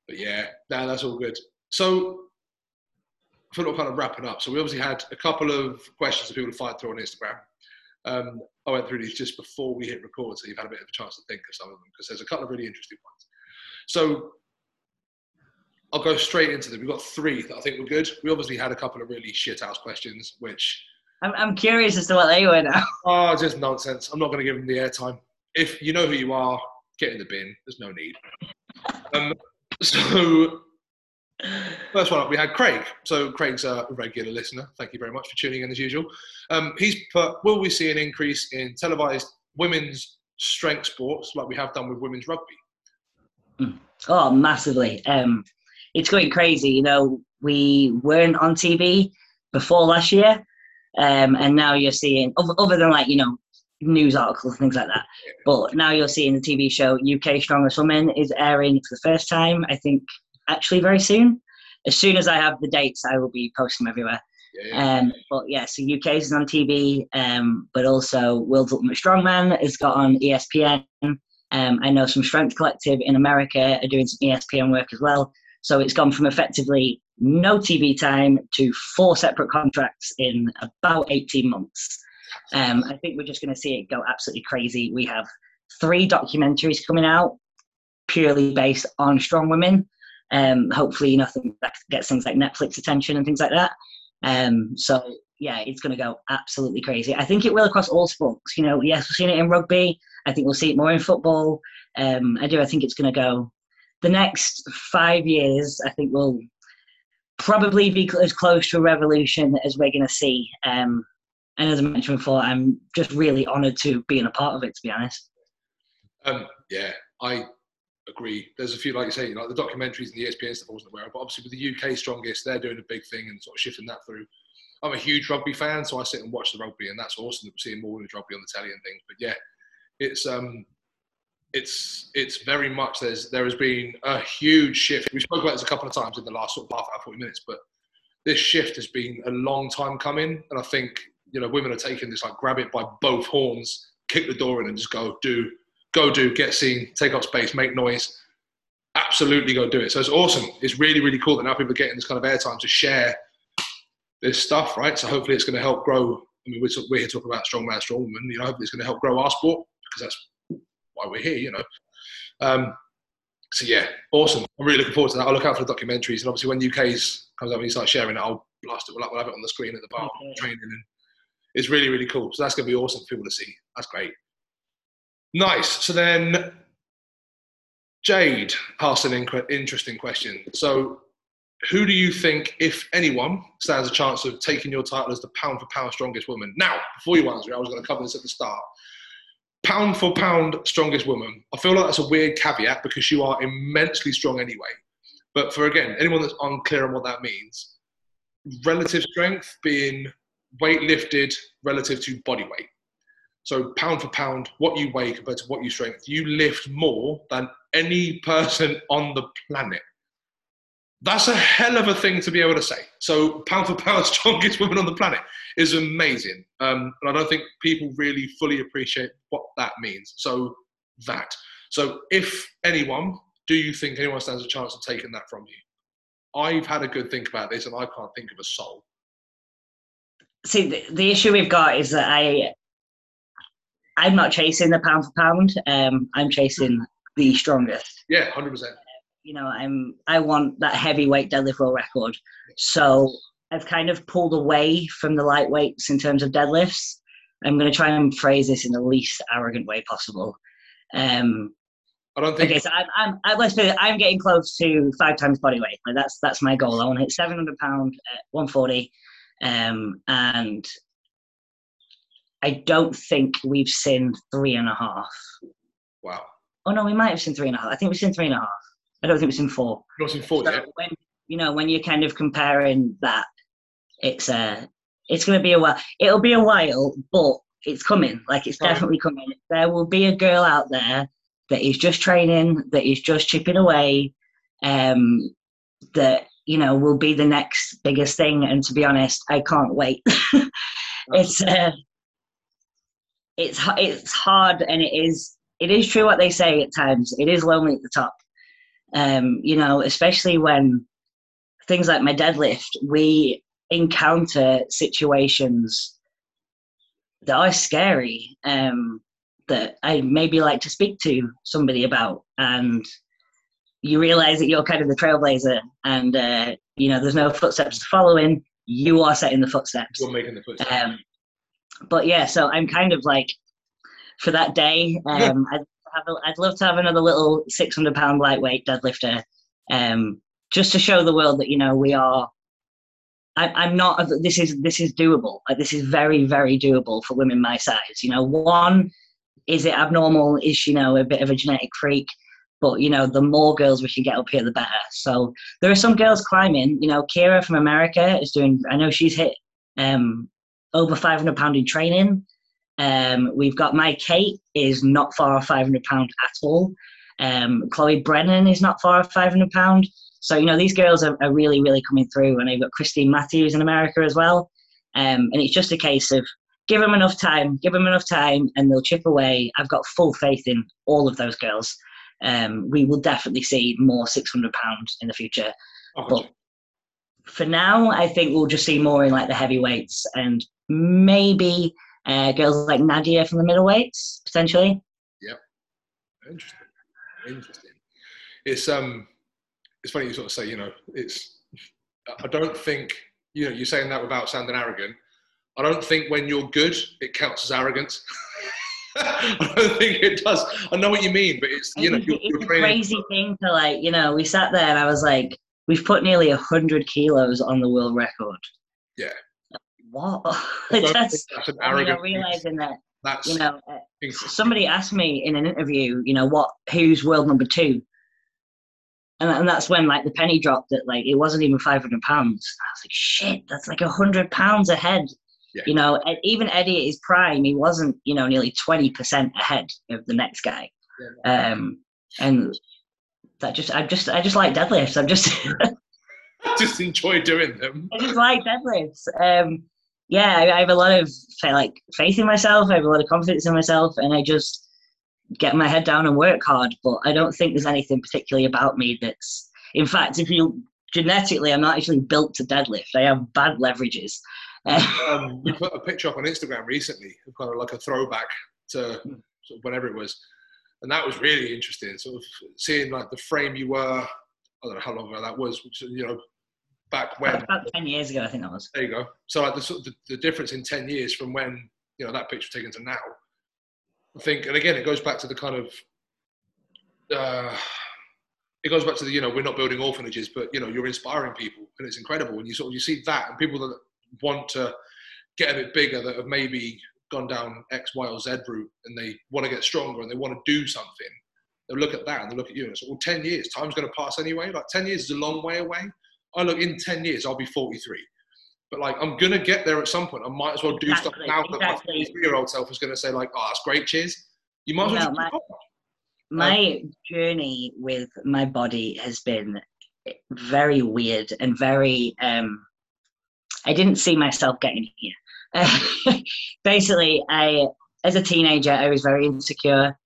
But yeah, no, that's all good. So I feel like we're kind of wrapping up. So we obviously had a couple of questions that people fired through on Instagram. I went through these just before we hit record, so you've had a bit of a chance to think of some of them, because there's a couple of really interesting ones. So I'll go straight into them. We've got three that I think were good. We obviously had a couple of really shithouse questions, which I'm curious as to what they were now. Oh, just nonsense. I'm not going to give them the airtime. If you know who you are, get in the bin. There's no need. So, first one up, we had Craig. So, Craig's a regular listener. Thank you very much for tuning in as usual. He's put, will we see an increase in televised women's strength sports like we have done with women's rugby? Oh, massively. It's going crazy. You know, we weren't on TV before last year. And now you're seeing, other than like, you know, news articles and things like that, but now you're seeing the TV show UK Strongest Woman is airing for the first time, I think, actually very soon. As soon as I have the dates, I will be posting them everywhere. But yeah, so UK's is on TV, but also World's Ultimate Strongman has got on ESPN. I know some Strength Collective in America are doing some ESPN work as well. So it's gone from effectively no TV time to 4 separate contracts in about 18 months. I think we're just going to see it go absolutely crazy. We have 3 documentaries coming out purely based on strong women. Hopefully nothing that gets things like Netflix attention and things like that. So yeah, it's going to go absolutely crazy. I think it will across all sports. You know, yes, we've seen it in rugby. I think we'll see it more in football. I think it's going to go the next 5 years. I think we'll probably be as close to a revolution as we're going to see. And as I mentioned before, I'm just really honoured to be a part of it, to be honest. Yeah, I agree. There's a few, like you say, like the documentaries and the ESPN stuff I wasn't aware of, but obviously with the UK Strongest, they're doing a big thing and sort of shifting that through. I'm a huge rugby fan, so I sit and watch the rugby, and that's awesome that we're seeing more women's rugby on the telly and things. But yeah, it's very much, there has been a huge shift. We spoke about this a couple of times in the last sort of half hour, 40 minutes, but this shift has been a long time coming. And I think, you know, women are taking this, like, grab it by both horns, kick the door in and just go do, get seen, take up space, make noise. Absolutely go do it. So it's awesome. It's really, really cool that now people are getting this kind of airtime to share this stuff, right? So hopefully it's going to help grow. I mean, we're here talking about strongman, strongwoman. You know, hopefully it's going to help grow our sport because that's why we're here, you know. So yeah, awesome. I'm really looking forward to that. I'll look out for the documentaries, and obviously when UK's comes up and you start sharing it, I'll blast it all up. We'll have it on the screen at the bar, okay. Training, and it's really, really cool. So that's going to be awesome for people to see. That's great. Nice. So then Jade asked an interesting question. So who do you think, if anyone, stands a chance of taking your title as the pound-for-pound strongest woman? Now, before you answer, I was going to cover this at the start. Pound-for-pound strongest woman. I feel like that's a weird caveat because you are immensely strong anyway. But for, again, anyone that's unclear on what that means, relative strength being weight lifted relative to body weight. So pound for pound, what you weigh compared to what you strength, you lift more than any person on the planet. That's a hell of a thing to be able to say. So pound for pound, strongest woman on the planet is amazing. And I don't think people really fully appreciate what that means. So if anyone, do you think anyone stands a chance of taking that from you? I've had a good think about this and I can't think of a soul. See, the issue we've got is that I'm not chasing the pound for pound. I'm chasing the strongest. Yeah, 100%. You know, I want that heavyweight deadlift roll record. So I've kind of pulled away from the lightweights in terms of deadlifts. I'm going to try and phrase this in the least arrogant way possible. I don't think. Okay, so let's say I'm getting close to 5 times body weight. Like that's my goal. I want to hit 700 pound, 140. And I don't think we've seen 3.5. Wow. Oh no, we might have seen 3.5. I think we've seen 3.5. I don't think we've seen 4. Not seen 4 so yet. When, you know, when you're kind of comparing that, it's going to be a while. It'll be a while, but it's coming. Like it's definitely coming. There will be a girl out there that is just training, that is just chipping away, that, you know, will be the next biggest thing. And to be honest, I can't wait. It's hard, and it is true what they say at times. It is lonely at the top. You know, especially when things like my deadlift, we encounter situations that are scary, that I maybe like to speak to somebody about, and you realize that you're kind of the trailblazer, and you know, there's no footsteps to follow in. You are setting the footsteps. You're making the footsteps. But yeah, so I'm kind of like, for that day, I'd love to have another little 600 pound lightweight deadlifter, just to show the world that, you know, we are. I'm not. This is doable. Like, this is very, very doable for women my size. You know, one, is it abnormal? Is she, you know, a bit of a genetic freak? But, you know, the more girls we can get up here, the better. So there are some girls climbing. You know, Kira from America is doing, I know she's hit over 500 pound in training. We've got my Kate is not far 500 pound at all. Chloe Brennan is not far 500 pound. So, you know, these girls are really, really coming through. And I've got Christine Matthews in America as well. And it's just a case of give them enough time and they'll chip away. I've got full faith in all of those girls. We will definitely see more 600 pounds in the future. Oh, but for now, I think we'll just see more in like the heavyweights, and maybe girls like Nadia from the middleweights potentially. Yep. Interesting. It's funny you sort of say, you know, I don't think, you know, you're saying that without sounding arrogant. I don't think when you're good, it counts as arrogance. I don't think it does. I know what you mean, but it's, you know, it's a crazy thing to, like, you know, we sat there and I was like, we've put nearly 100 kilos on the world record. Yeah. What? That's an arrogant. I'm realizing that. That's, you know, somebody asked me in an interview, you know, who's world number 2, and that's when, like, the penny dropped that, like, it wasn't even 500 pounds. I was like, shit, that's like 100 pounds ahead. Yeah. You know, even Eddie at his prime, he wasn't, you know, nearly 20% ahead of the next guy. Yeah. And that just, I just like deadlifts. I'm just, Just enjoy doing them. I just like deadlifts. Yeah, I have a lot of faith in myself. I have a lot of confidence in myself, and I just get my head down and work hard. But I don't think there's anything particularly about me that's. In fact, if you genetically, I'm not actually built to deadlift. I have bad leverages. We put a picture up on Instagram recently of kind of like a throwback to sort of whenever it was, and that was really interesting. Sort of seeing like the frame you were. I don't know how long ago that was, which, you know, back when. About 10 years ago, I think that was. There you go. So like the difference in 10 years from when, you know, that picture was taken to now, I think, and again, it goes back to the kind of, it goes back to the, you know, we're not building orphanages, but, you know, you're inspiring people, and it's incredible. And you sort of, you see that, and people that want to get a bit bigger that have maybe gone down X, Y, or Z route, and they want to get stronger and they want to do something. They look at that and they look at you and it's like, well, 10 years, time's going to pass anyway. Like 10 years is a long way away. I look, in 10 years, I'll be 43. But like, I'm going to get there at some point. I might as well do stuff now that my 43-year-old self is going to say like, oh, that's great, cheers. You might as well just do my journey with my body has been very weird and very, I didn't see myself getting here. Basically, as a teenager, I was very insecure.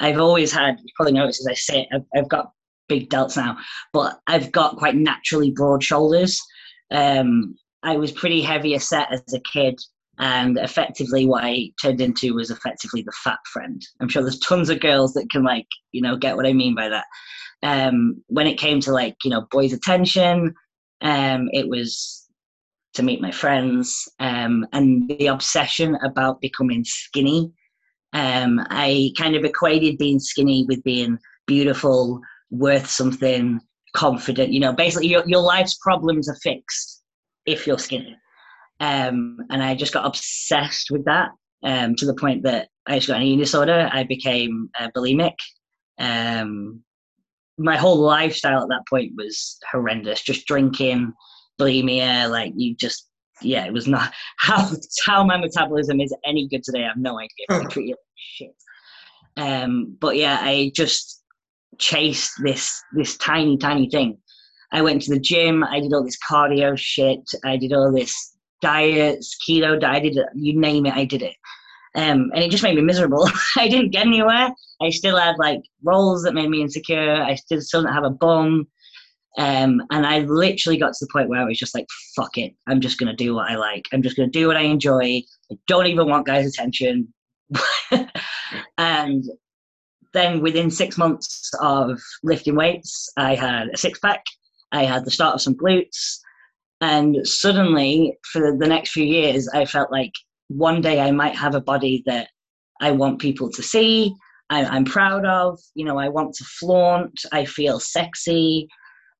I've always had, you probably noticed as I sit, I've got big delts now, but I've got quite naturally broad shoulders. I was pretty heavier set as a kid, and effectively what I turned into was effectively the fat friend. I'm sure there's tons of girls that can like, you know, get what I mean by that. When it came to like, you know, boys' attention, it was to meet my friends, and the obsession about becoming skinny. I kind of equated being skinny with being beautiful, worth something, confident. You know, basically your life's problems are fixed if you're skinny. And I just got obsessed with that to the point that I just got an eating disorder. I became bulimic. My whole lifestyle at that point was horrendous. Just drinking, bulimia, like you just... Yeah, it was not how my metabolism is any good today. I have no idea. I treat it like shit. But yeah, I just chased this tiny thing. I went to the gym. I did all this cardio shit. I did all this diets, keto diet. You name it, I did it. And it just made me miserable. I didn't get anywhere. I still had like roles that made me insecure. I still didn't have a bum. And I literally got to the point where I was just like, fuck it. I'm just going to do what I like. I'm just going to do what I enjoy. I don't even want guys' attention. And then within 6 months of lifting weights, I had a six-pack. I had the start of some glutes. And suddenly, for the next few years, I felt like one day I might have a body that I want people to see, I'm proud of. You know, I want to flaunt. I feel sexy.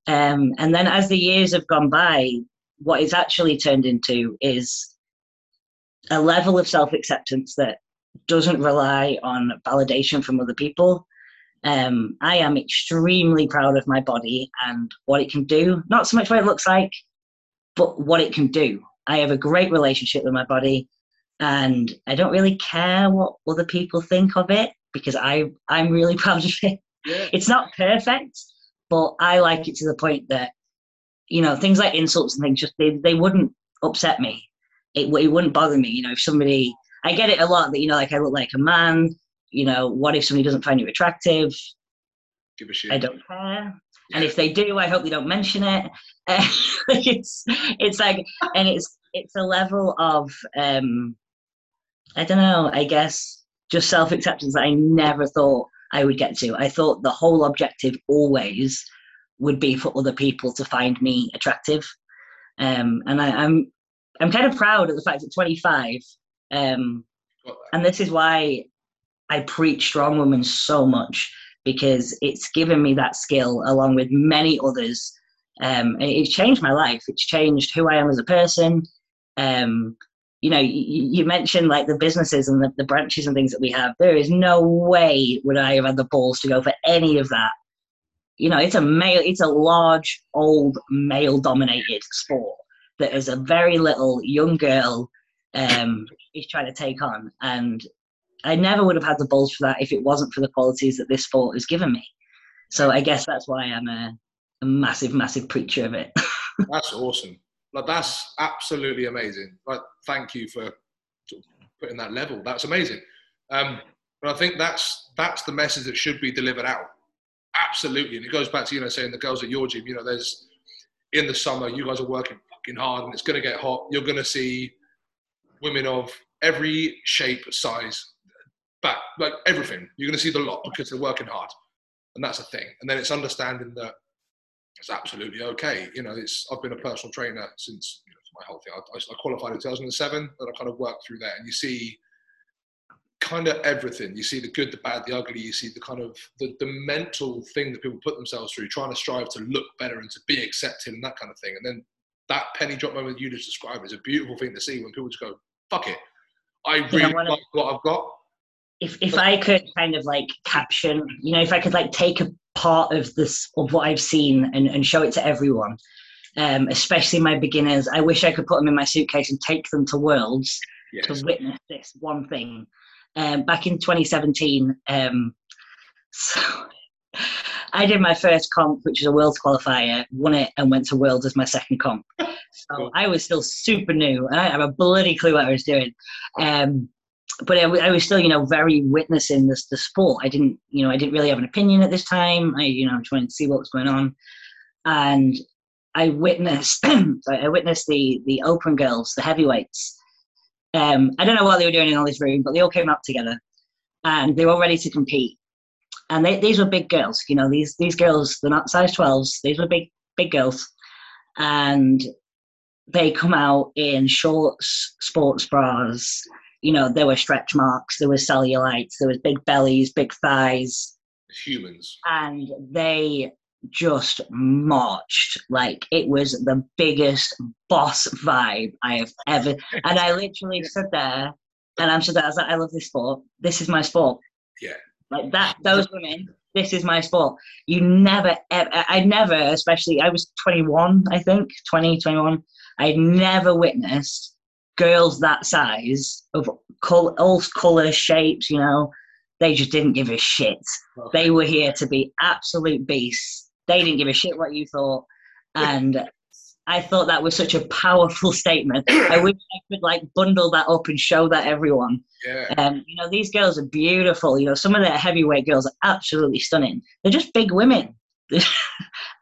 And then as the years have gone by, what it's actually turned into is a level of self-acceptance that doesn't rely on validation from other people. I am extremely proud of my body and what it can do. Not so much what it looks like, but what it can do. I have a great relationship with my body, and I don't really care what other people think of it because I'm really proud of it. Yeah. It's not perfect. But I like it to the point that, you know, things like insults and things, just they wouldn't upset me. It wouldn't bother me. You know, if somebody, I get it a lot that, you know, like I look like a man, you know, what if somebody doesn't find you attractive? Give a shit. I don't care. Yeah. And if they do, I hope they don't mention it. It's like, and it's a level of, I don't know, I guess just self-acceptance that I never thought I would get to. I thought the whole objective always would be for other people to find me attractive. And I'm kind of proud of the fact at 25. And this is why I preach strong women so much, because it's given me that skill along with many others. It's changed my life. It's changed who I am as a person. You know, you mentioned like the businesses and the branches and things that we have. There is no way would I have had the balls to go for any of that. You know, it's a large, old, male-dominated sport that is a very little young girl is trying to take on. And I never would have had the balls for that if it wasn't for the qualities that this sport has given me. So I guess that's why I'm a massive, massive preacher of it. That's awesome. Like, that's absolutely amazing. Like, thank you for putting that level. That's amazing. But I think that's the message that should be delivered out. Absolutely. And it goes back to, you know, saying the girls at your gym, you know, there's, in the summer, you guys are working fucking hard and it's going to get hot. You're going to see women of every shape, size, back, like everything. You're going to see the lot because they're working hard. And that's a thing. And then it's understanding that it's absolutely okay. You know, it's, I've been a personal trainer since, you know, my whole thing. I qualified in 2007, but I kind of worked through that. And you see kind of everything. You see the good, the bad, the ugly. You see the kind of the mental thing that people put themselves through, trying to strive to look better and to be accepted and that kind of thing. And then that penny drop moment you just described is a beautiful thing to see, when people just go, fuck it, I really like what I've got. If I could kind of like caption, you know, if I could like take a part of this, of what I've seen and show it to everyone, especially my beginners, I wish I could put them in my suitcase and take them to Worlds to witness this one thing. Back in 2017, so I did my first comp, which was a Worlds qualifier, won it and went to Worlds as my second comp. So I was still super new and I didn't have a bloody clue what I was doing. But I was still, you know, very witnessing this, the sport. I didn't, you know, I didn't really have an opinion at this time. I, you know, I'm trying to see what was going on. And I witnessed, I witnessed the open girls, the heavyweights. I don't know what they were doing in all this room, but they all came up together and they were all ready to compete. And these were big girls, you know, these girls, they're not size 12s. These were big, big girls. And they come out in shorts, sports bras. You know, there were stretch marks, there was cellulites, there was big bellies, big thighs. Humans. And they just marched. Like, it was the biggest boss vibe I have ever. And I literally stood there, and I'm stood there, I was like, I love this sport. This is my sport. Yeah. Like that, those women, this is my sport. You never, ever, I never, especially, I was 21, I think, 20, 21. I'd never witnessed girls that size, of all colours, shapes, you know, they just didn't give a shit. They were here to be absolute beasts. They didn't give a shit what you thought. And I thought that was such a powerful statement. I wish I could, like, bundle that up and show that everyone. Yeah. You know, these girls are beautiful. You know, some of the heavyweight girls are absolutely stunning. They're just big women.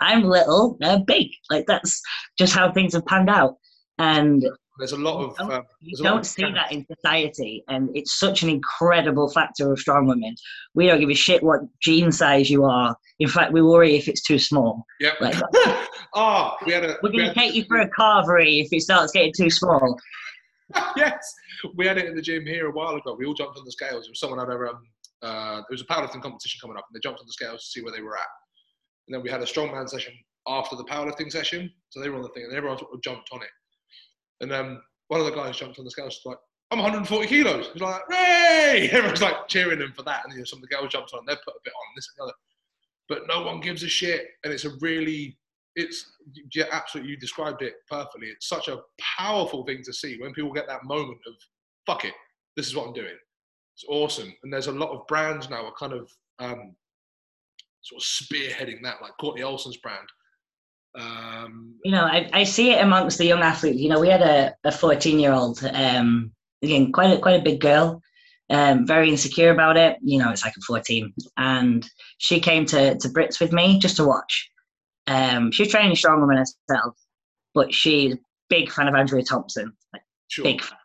I'm little, they're big. Like, that's just how things have panned out. And there's a lot of you don't see that in society, and it's such an incredible factor of strong women. We don't give a shit what gene size you are. In fact, we worry if it's too small. Yep. Like, oh, we're going to take you for a carvery if it starts getting too small. Yes, we had it in the gym here a while ago. We all jumped on the scales. It was someone had there was a powerlifting competition coming up, and they jumped on the scales to see where they were at. And then we had a strongman session after the powerlifting session, so they were on the thing, and everyone sort of jumped on it. And one of the guys jumped on the scales, like, I'm 140 kilos. He's like, hooray! Everyone's like cheering him for that. And, you know, some of the girls jumped on, they've put a bit on, this and the other. But no one gives a shit. And it's a really, yeah, absolutely, you described it perfectly. It's such a powerful thing to see when people get that moment of, fuck it, this is what I'm doing. It's awesome. And there's a lot of brands now are kind of sort of spearheading that, like Courtney Olsen's brand. You know, I see it amongst the young athletes. You know, we had a 14-year-old, again, quite a big girl, very insecure about it. You know, it's like a 14. And she came to Brits with me just to watch. She's training strongwoman herself, but she's a big fan of Andrea Thompson. Like, sure. Big fan.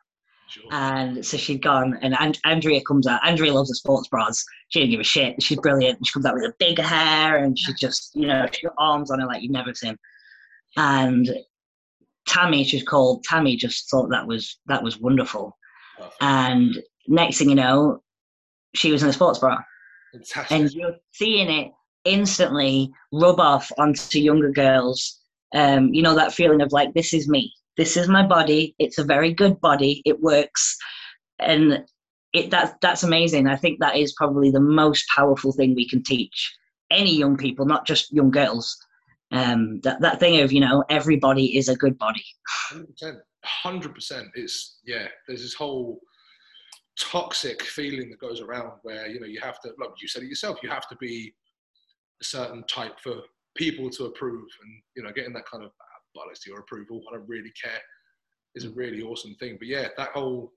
Sure. And so she'd gone, and Andrea comes out. Andrea loves the sports bras. She didn't give a shit. She's brilliant. She comes out with a big hair, and she just, you know, she got arms on her like you've never seen. And Tammy, she's called Tammy, just thought that was wonderful. Perfect. And next thing you know, she was in a sports bra. Fantastic. And you're seeing it instantly rub off onto younger girls. You know, that feeling of like, this is me. This is my body. It's a very good body. It works. And that's amazing. I think that is probably the most powerful thing we can teach any young people, not just young girls. That thing of, you know, every body is a good body. 100%. It's, yeah, there's this whole toxic feeling that goes around where, you know, you have to, like you said it yourself, you have to be a certain type for people to approve, and, you know, getting that kind of bollocks to your approval, I don't really care, is a really awesome thing. But yeah, that whole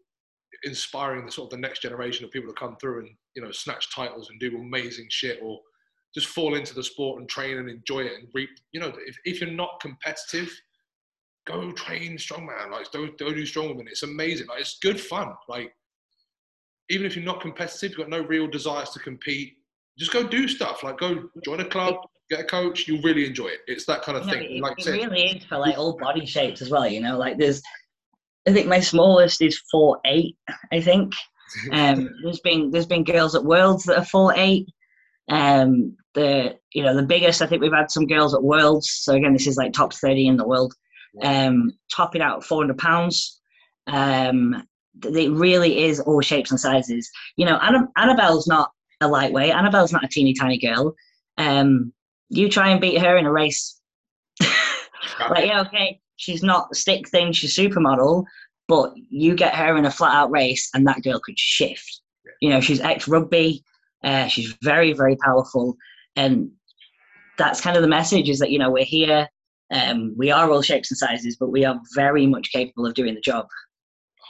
inspiring the sort of the next generation of people to come through and, you know, snatch titles and do amazing shit, or just fall into the sport and train and enjoy it and reap, you know, if you're not competitive, go train strongman, like go do strongwoman. It's amazing. Like, it's good fun. Like, even if you're not competitive, you've got no real desires to compete, just go do stuff. Like, go join a club, get a coach. You'll really enjoy it. It's that kind of thing. It, like it really is for like all body shapes as well. You know, like there's, I think my smallest is 4'8", I think. There's been girls at Worlds that are 4'8". The biggest, I think we've had some girls at Worlds. So again, this is like top 30 in the world. Topping out at 400 pounds. It really is all shapes and sizes. You know, Annabelle's not a lightweight. Annabelle's not a teeny tiny girl. You try and beat her in a race. Like, yeah, okay, she's not stick thing, she's supermodel, but you get her in a flat out race and that girl could shift. You know, she's ex-rugby. She's very, very powerful. And that's kind of the message, is that, you know, we're here. We are all shapes and sizes, but we are very much capable of doing the job.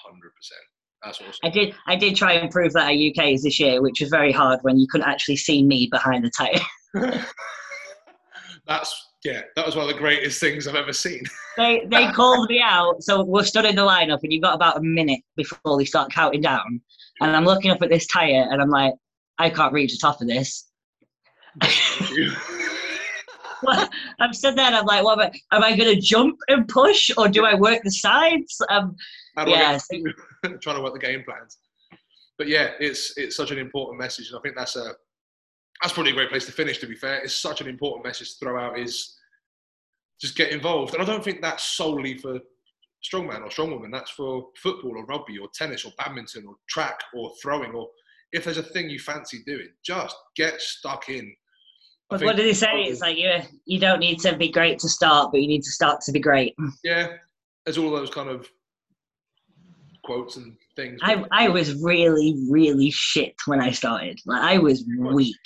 100%. That's awesome. I did try and prove that at UK's this year, which was very hard when you couldn't actually see me behind the tire. That was one of the greatest things I've ever seen. They called me out, so we're stood in the lineup, and you've got about a minute before they start counting down. And I'm looking up at this tire, and I'm like, I can't reach the top of this. I've said that. I'm like, what am I going to jump and push, or do I work the sides? Trying to work the game plans. But yeah, it's such an important message, and I think that's probably a great place to finish. To be fair, it's such an important message to throw out, is just get involved. And I don't think that's solely for strongman or strongwoman. That's for football or rugby or tennis or badminton or track or throwing, or if there's a thing you fancy doing, just get stuck in. But what do they say? It's like you don't need to be great to start, but you need to start to be great. Yeah, there's all those kind of quotes and things. I was really, really shit when I started. Like, I was weak.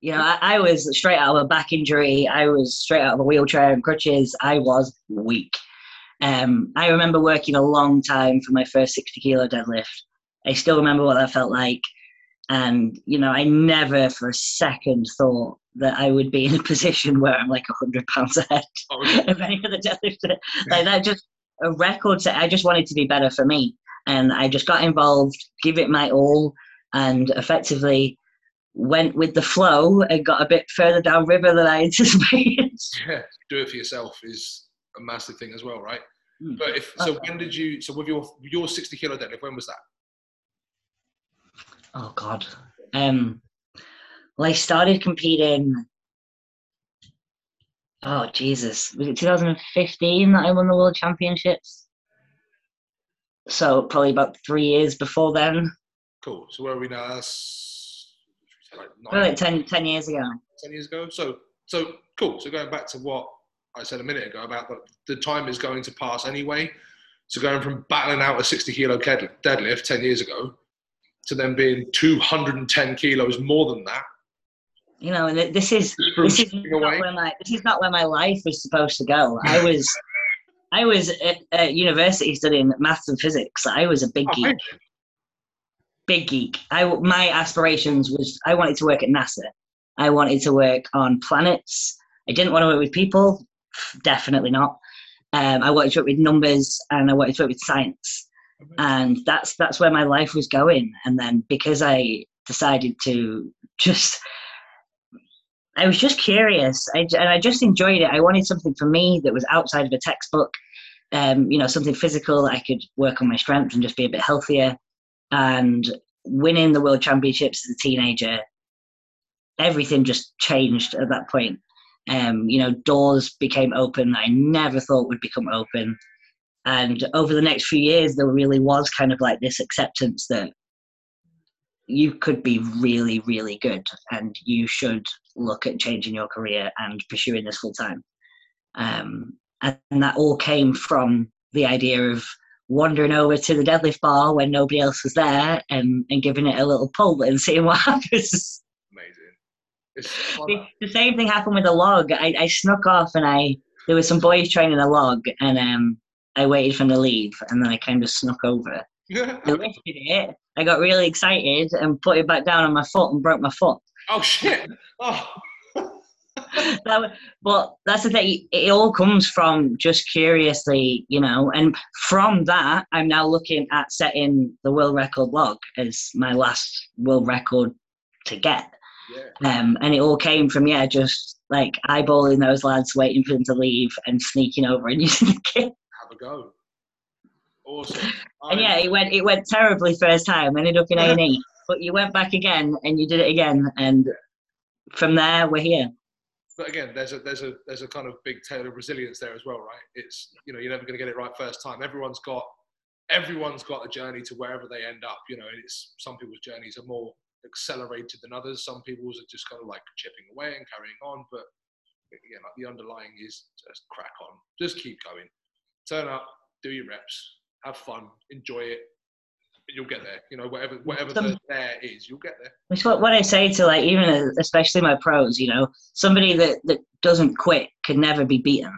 You know, I was straight out of a back injury. I was straight out of a wheelchair and crutches. I was weak. I remember working a long time for my first 60 kilo deadlift. I still remember what that felt like. And, you know, I never for a second thought that I would be in a position where I'm like 100 pounds ahead of any other deadlifter. Like, that just a record set. I just wanted to be better for me. And I just got involved, give it my all, and effectively went with the flow and got a bit further down river than I anticipated. Yeah, do it for yourself is a massive thing as well, right? Mm. But so with your 60 kilo deadlift, when was that? Oh God. I started competing. Oh Jesus. Was it 2015 that I won the World Championships? So probably about 3 years before then. Cool. So where are we now? That's like 10 years ago. 10 years ago. So cool. So going back to what I said a minute ago about the time is going to pass anyway. So going from battling out a 60 kilo deadlift 10 years ago to them being 210 kilos more than that. You know, this is not where my life was supposed to go. I was at university studying maths and physics. I was a big geek. Right. Big geek. My aspirations was I wanted to work at NASA. I wanted to work on planets. I didn't want to work with people. Definitely not. I wanted to work with numbers, and I wanted to work with science. And that's where my life was going. And then because I decided to I was just curious, and I just enjoyed it. I wanted something for me that was outside of a textbook, something physical that I could work on my strength and just be a bit healthier. And winning the World Championships as a teenager, everything just changed at that point. Doors became open that I never thought would become open. And over the next few years, there really was kind of like this acceptance that you could be really, really good and you should look at changing your career and pursuing this full time. And that all came from the idea of wandering over to the deadlift bar when nobody else was there and giving it a little pull and seeing what happens. Amazing. The same thing happened with a log. I snuck off, and there was some boys training a log, and I waited for them to leave, and then I kind of snuck over. I lifted it. I got really excited and put it back down on my foot and broke my foot. Oh shit! Oh. But that's the thing. It all comes from just curiously, you know. And from that, I'm now looking at setting the world record log as my last world record to get. Yeah. And it all came from just like eyeballing those lads, waiting for them to leave, and sneaking over and using the kit. Have a go. Awesome. And it went terribly first time. Ended up in A&E, but you went back again and you did it again, and from there we're here. But again, there's a kind of big tale of resilience there as well, right? It's, you know, you're never going to get it right first time. Everyone's got a journey to wherever they end up, you know. It's, some people's journeys are more accelerated than others. Some people's are just kind of like chipping away and carrying on. But again, like, the underlying is just crack on, just keep going, turn up, do your reps, have fun, enjoy it. You'll get there, you know. Whatever there is, you'll get there. It's what I say to, like, even especially my pros. You know, somebody that doesn't quit can never be beaten,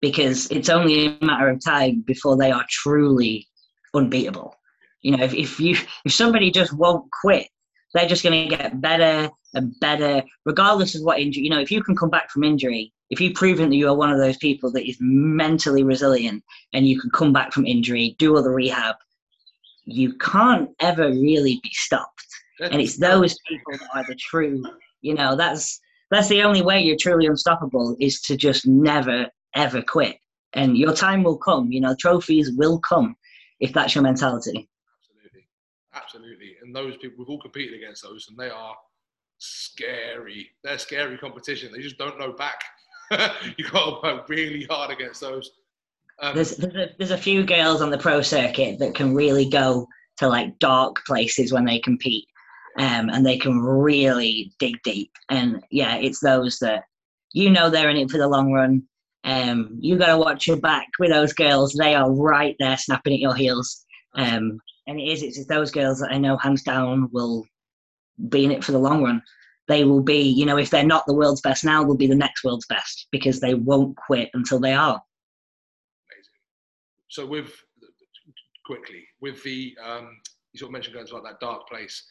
because it's only a matter of time before they are truly unbeatable. You know, if somebody just won't quit, they're just going to get better and better, regardless of what injury. You know, if you can come back from injury, if you've proven that you are one of those people that is mentally resilient and you can come back from injury, do all the rehab, you can't ever really be stopped. And it's those people that are the true, you know, that's the only way you're truly unstoppable, is to just never, ever quit. And your time will come, you know, trophies will come if that's your mentality. Absolutely. Absolutely. And those people, we've all competed against those, and they are scary. They're scary competition. They just don't know back. You've got to work really hard against those. There's a few girls on the pro circuit that can really go to, like, dark places when they compete, and they can really dig deep. And yeah, it's those that, you know, they're in it for the long run. You got to watch your back with those girls. They are right there snapping at your heels. And it's those girls that I know hands down will be in it for the long run. They will be, you know, if they're not the world's best now, will be the next world's best, because they won't quit until they are. Amazing. So with you sort of mentioned going to, like, that dark place,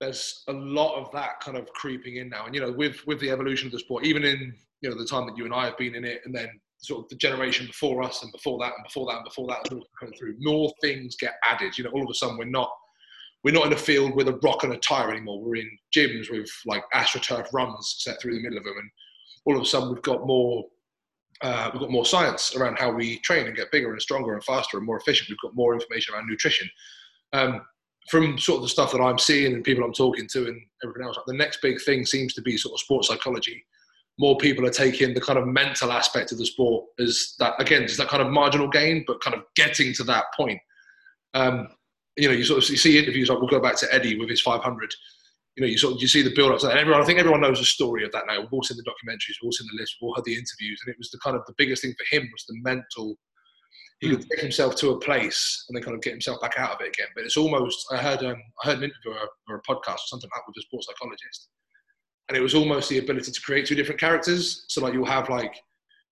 there's a lot of that kind of creeping in now. And, you know, with the evolution of the sport, even in, you know, the time that you and I have been in it, and then sort of the generation before us and before that and before that and before that sort of coming through, more things get added. You know, all of a sudden we're not in a field with a rock and a tire anymore. We're in gyms with, like, AstroTurf runs set through the middle of them, and all of a sudden we've got more science around how we train and get bigger and stronger and faster and more efficient. We've got more information around nutrition. From sort of the stuff that I'm seeing and people I'm talking to and everything else, like, the next big thing seems to be sort of sports psychology. More people are taking the kind of mental aspect of the sport as that, again, just that kind of marginal gain, but kind of getting to that point. You know, you sort of see interviews like, we'll go back to Eddie with his 500. You know, you see the build-up to that. And I think everyone knows the story of that now. We've all seen the documentaries, we've all seen the list, we've all heard the interviews. And it was the kind of the biggest thing for him was the mental. He could take himself to a place and then kind of get himself back out of it again. But it's almost, I heard an interview or a podcast or something like that with a sports psychologist. And it was almost the ability to create two different characters. So, like, you'll have, like,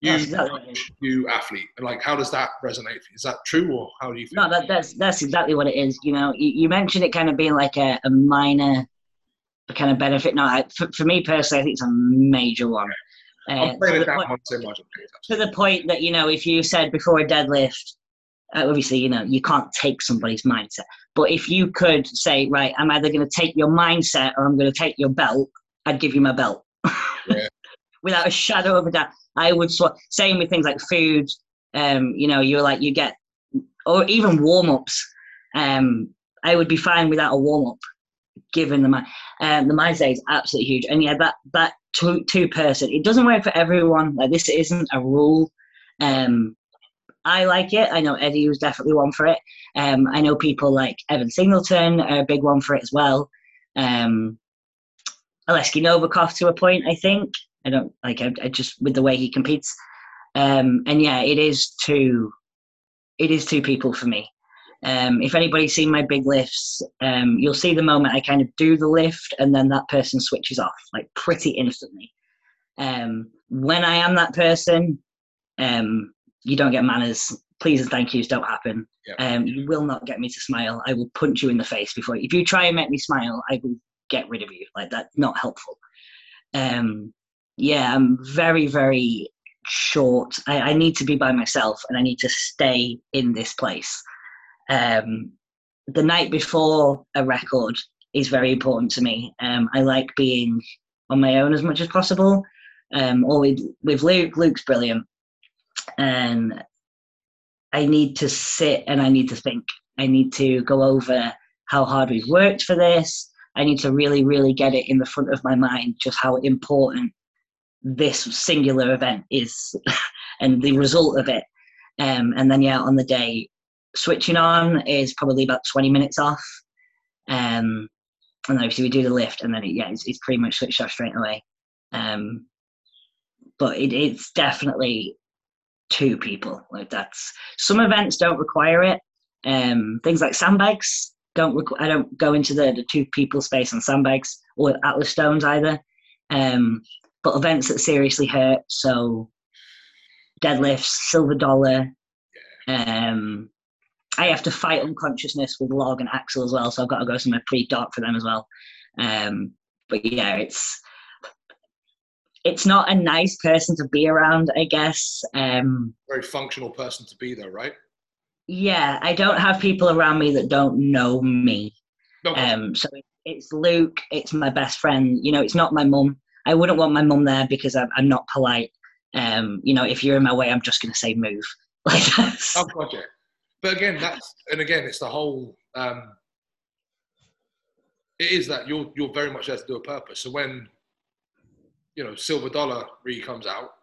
you athlete, and, like, how does that resonate? Is that true, or how do you feel? No, that's exactly what it is. You know, you mentioned it kind of being like a minor kind of benefit. No, for me personally, I think it's a major one. I'm playing it down one so much. To the point that, you know, if you said before a deadlift, obviously, you know, you can't take somebody's mindset. But if you could say, right, I'm either going to take your mindset or I'm going to take your belt, I'd give you my belt. Yeah. Without a shadow of a doubt. I would same with things like food, you know, you're like, you get, or even warm-ups. I would be fine without a warm-up, given the mindset is absolutely huge. And yeah, that two person, it doesn't work for everyone. Like, this isn't a rule. I like it. I know Eddie was definitely one for it. I know people like Evan Singleton are a big one for it as well. Aleksei Novikov to a point, I think. I don't like. I just, with the way he competes, and yeah, it is two people for me. If anybody's seen my big lifts, you'll see the moment I kind of do the lift and then that person switches off, like pretty instantly. When I am that person, you don't get manners. Please and thank yous don't happen. Yep. You will not get me to smile. I will punch you in the face before. If you try and make me smile, I will get rid of you. Like, that's not helpful. Yeah, I'm very, very short. I need to be by myself and I need to stay in this place. The night before a record is very important to me. I like being on my own as much as possible. Or with Luke. Luke's brilliant. And I need to sit and I need to think. I need to go over how hard we've worked for this. I need to really, really get it in the front of my mind, just how important this singular event is and the result of it. And then, yeah, on the day, switching on is probably about 20 minutes off. And obviously we do the lift and then, it's pretty much switched off straight away. But it's definitely two people. Like, that's, some events don't require it. Things like sandbags I don't go into the two people space on sandbags or Atlas stones either. But events that seriously hurt, so deadlifts, silver dollar. I have to fight unconsciousness with log and axle as well, so I've got to go somewhere pretty dark for them as well. But yeah, it's not a nice person to be around, I guess. Very functional person to be though, right? Yeah, I don't have people around me that don't know me. Okay. So it's Luke, it's my best friend. It's not my mum. I wouldn't want my mum there because I'm not polite. If you're in my way, I'm just going to say move. Like that's... Oh, gotcha. But again, it's the whole. It is that you're very much there to do a purpose. So when Silver Dollar comes out,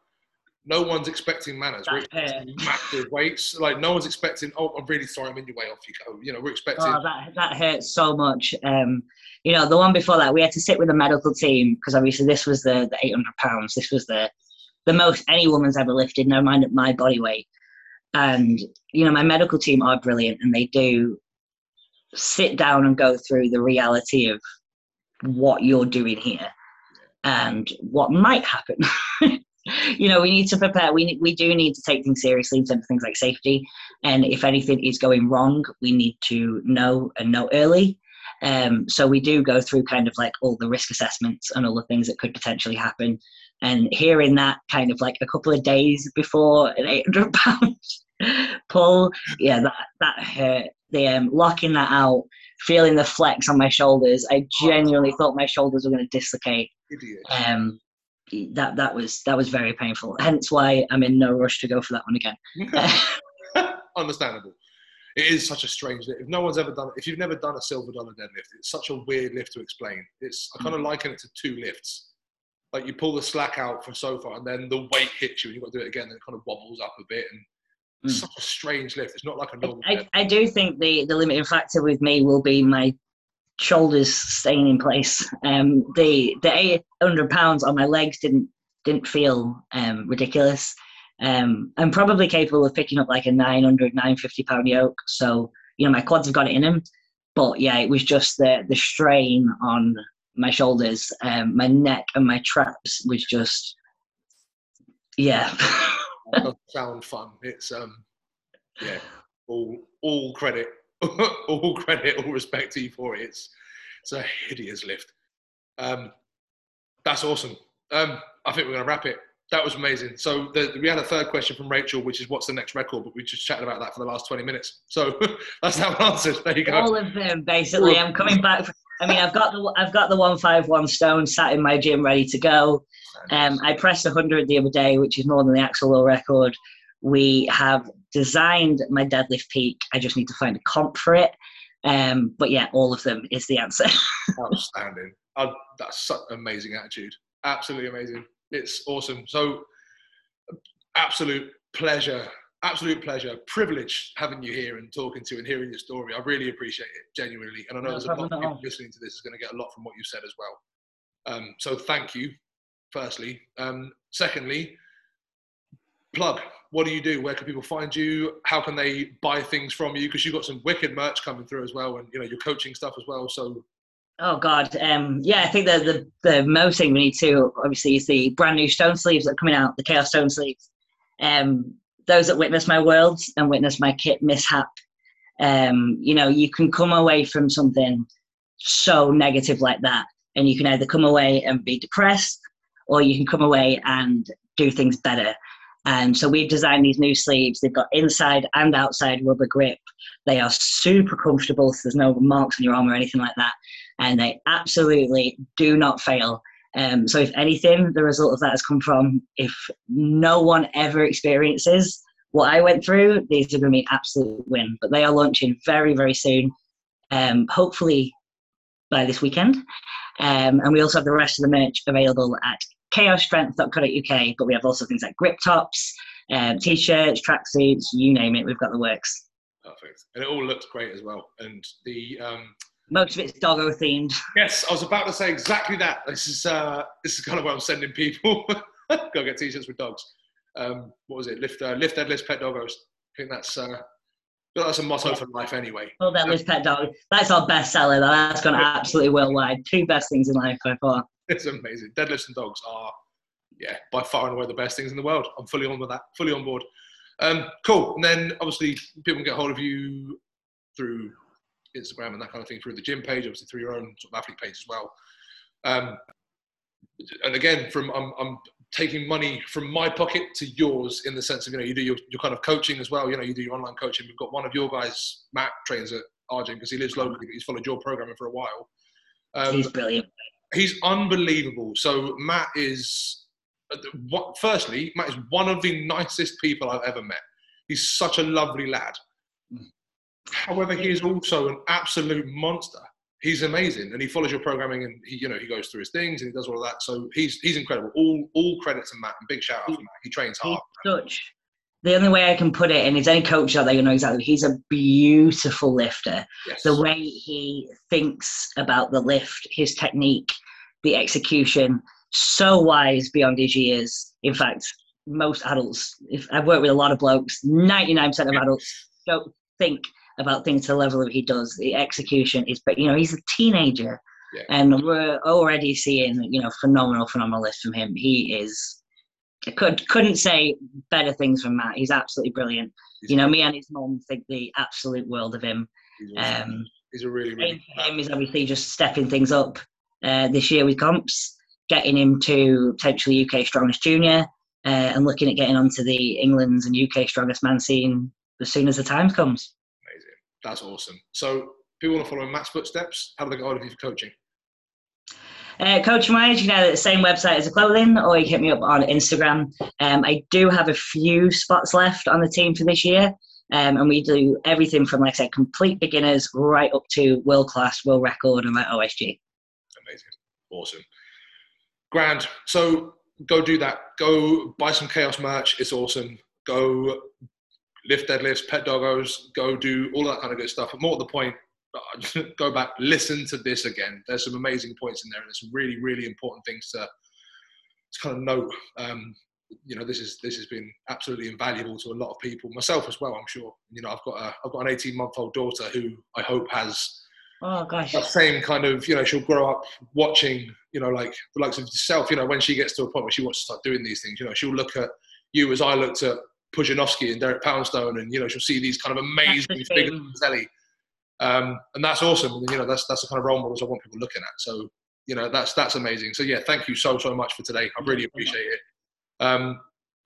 no one's expecting manners. We're expecting massive weights. Like no one's expecting. Oh, I'm really sorry. I'm in your way. Off you go. We're expecting. Oh, that hurts so much. The one before that, we had to sit with the medical team because obviously this was the 800 pounds. This was the most any woman's ever lifted. Never mind at my body weight. And, my medical team are brilliant and they do sit down and go through the reality of what you're doing here and what might happen. We need to prepare. We do need to take things seriously in terms of things like safety. And if anything is going wrong, we need to know early. So we do go through kind of like all the risk assessments and all the things that could potentially happen. And hearing that kind of like a couple of days before an 800 pound pull, that hurt. The locking that out, feeling the flex on my shoulders, I genuinely thought my shoulders were going to dislocate. That was very painful. Hence why I'm in no rush to go for that one again. Understandable. It is such a strange lift. If no one's ever done it, if you've never done a silver dollar deadlift, it's such a weird lift to explain. I kind of liken it to two lifts. Like you pull the slack out from so far and then the weight hits you and you've got to do it again and it kind of wobbles up a bit. And it's such a strange lift. It's not like a normal lift. I do think the limiting factor with me will be my shoulders staying in place. The 800 pounds on my legs didn't feel ridiculous. I'm probably capable of picking up like a 900, 950 pound yoke. So, my quads have got it in them. But yeah, it was just the strain on my shoulders, my neck and my traps was just, That doesn't sound fun. It's, all credit, all respect to you for it. It's a hideous lift. That's awesome. I think we're going to wrap it. That was amazing. So we had a third question from Rachel, which is what's the next record? But we just chatted about that for the last 20 minutes. So that's now answered. There you go. All of them, basically. I'm coming back. I've got the 151 stone sat in my gym ready to go. I pressed 100 the other day, which is more than the Axel Law record. We have designed my deadlift peak. I just need to find a comp for it. But yeah, all of them is the answer. Outstanding. That's such an amazing attitude. Absolutely amazing. It's awesome. So, absolute pleasure, privilege having you here and talking to you and hearing your story. I really appreciate it, genuinely. And I know there's a lot of people listening to this is going to get a lot from what you said as well. So thank you, firstly. Secondly, plug. what do you do? Where can people find you? How can they buy things from you? Because you've got some wicked merch coming through as well, and, you know, your coaching stuff as well. So, oh God, yeah, I think the most thing we need to obviously is the brand new stone sleeves that are coming out, the Chaos Stone Sleeves. Those that witness my worlds and witness my kit mishap, you know, you can come away from something so negative like that, and you can either come away and be depressed, or you can come away and do things better. And so we've designed these new sleeves. They've got inside and outside rubber grip. They are super comfortable, so there's no marks on your arm or anything like that. And they absolutely do not fail. So if anything, the result of that has come from, if no one ever experiences what I went through, these are going to be an absolute win. But they are launching very, very soon, hopefully by this weekend. And we also have the rest of the merch available at chaosstrength.co.uk, but we have also things like grip tops, t-shirts, tracksuits, you name it, we've got the works. Perfect. And it all looks great as well. And the most of it's doggo themed. Yes, I was about to say exactly that. This is kind of where I'm sending people. Go get t-shirts with dogs. What was it? Lift, dead, list, pet doggos. I think that's a motto for life anyway. Well, that was pet dog. That's our best seller. That's gone absolutely worldwide. Two best things in life by far. It's amazing. Deadlifts and dogs are, yeah, by far and away the best things in the world. I'm fully on with that, fully on board. Cool. And then obviously people can get hold of you through Instagram and that kind of thing, through the gym page, obviously through your own sort of athlete page as well. And again, I'm taking money from my pocket to yours, in the sense of, you know, you do your kind of coaching as well. You know, you do your online coaching. We've got one of your guys, Matt, trains at our gym because he lives locally, but he's followed your programming for a while. He's brilliant. He's unbelievable. So Matt is, firstly, Matt is one of the nicest people I've ever met. He's such a lovely lad. However, he is also an absolute monster. He's amazing, and he follows your programming, and he, you know, he goes through his things and he does all of that. So he's incredible. All credit to Matt, and big shout out to Matt. He trains hard. Such. The only way I can put it, and if any coach out there, you know exactly, he's a beautiful lifter. Yes. The way he thinks about the lift, his technique, the execution, so wise beyond his years. In fact, most adults, if I've worked with a lot of blokes, 99% of adults don't think about things to the level that he does. The execution is, but you know, he's a teenager, and we're already seeing, you know, phenomenal lifts from him. He is, couldn't say better things from Matt. He's absolutely brilliant. He's, you know, me and his mum think the absolute world of him. He's a really, really him is obviously just stepping things up this year with comps, getting him to potentially UK Strongest Junior, and looking at getting onto the England's and UK Strongest Man scene as soon as the time comes. Amazing. That's awesome. So people want to follow in Matt's footsteps, how do they get hold of you for coaching? Coaching-wise, you know, the same website as the clothing, or you hit me up on Instagram. I do have a few spots left on the team for this year, and we do everything from, like I said, complete beginners right up to world-class, world record, and like OSG. Amazing. Awesome. Grand. So go do that. Go buy some Chaos merch. It's awesome. Go lift deadlifts, pet doggos. Go do all that kind of good stuff. But more to the point, go back, listen to this again. There's some amazing points in there, and there's some really, really important things to kind of note. You know, this has been absolutely invaluable to a lot of people, myself as well, I'm sure. You know, I've got an 18-month-old daughter who I hope has that same kind of, you know, she'll grow up watching, you know, like the likes of herself. You know, when she gets to a point where she wants to start doing these things, you know, she'll look at you as I looked at Pudzinovsky and Derek Poundstone, and, you know, she'll see these kind of amazing figures on the telly. And that's awesome. And, you know, that's the kind of role models I want people looking at. So, you know, that's amazing. So yeah, thank you so much for today. I really appreciate it.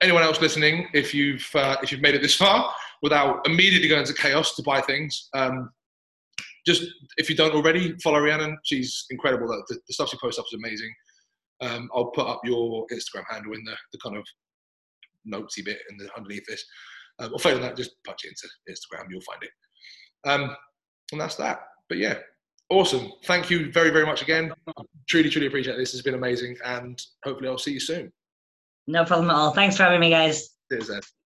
Anyone else listening, if you've made it this far without immediately going to Chaos to buy things, just, if you don't already, follow Rhiannon. She's incredible. The stuff she posts up is amazing. I'll put up your Instagram handle in the kind of notesy bit and underneath this, or failing that, just punch it into Instagram. You'll find it. And that's that. But yeah, awesome. Thank you very, very much again. I truly appreciate it. This has been amazing, and hopefully I'll see you soon. No problem at all. Thanks for having me, guys. Cheers, Ed.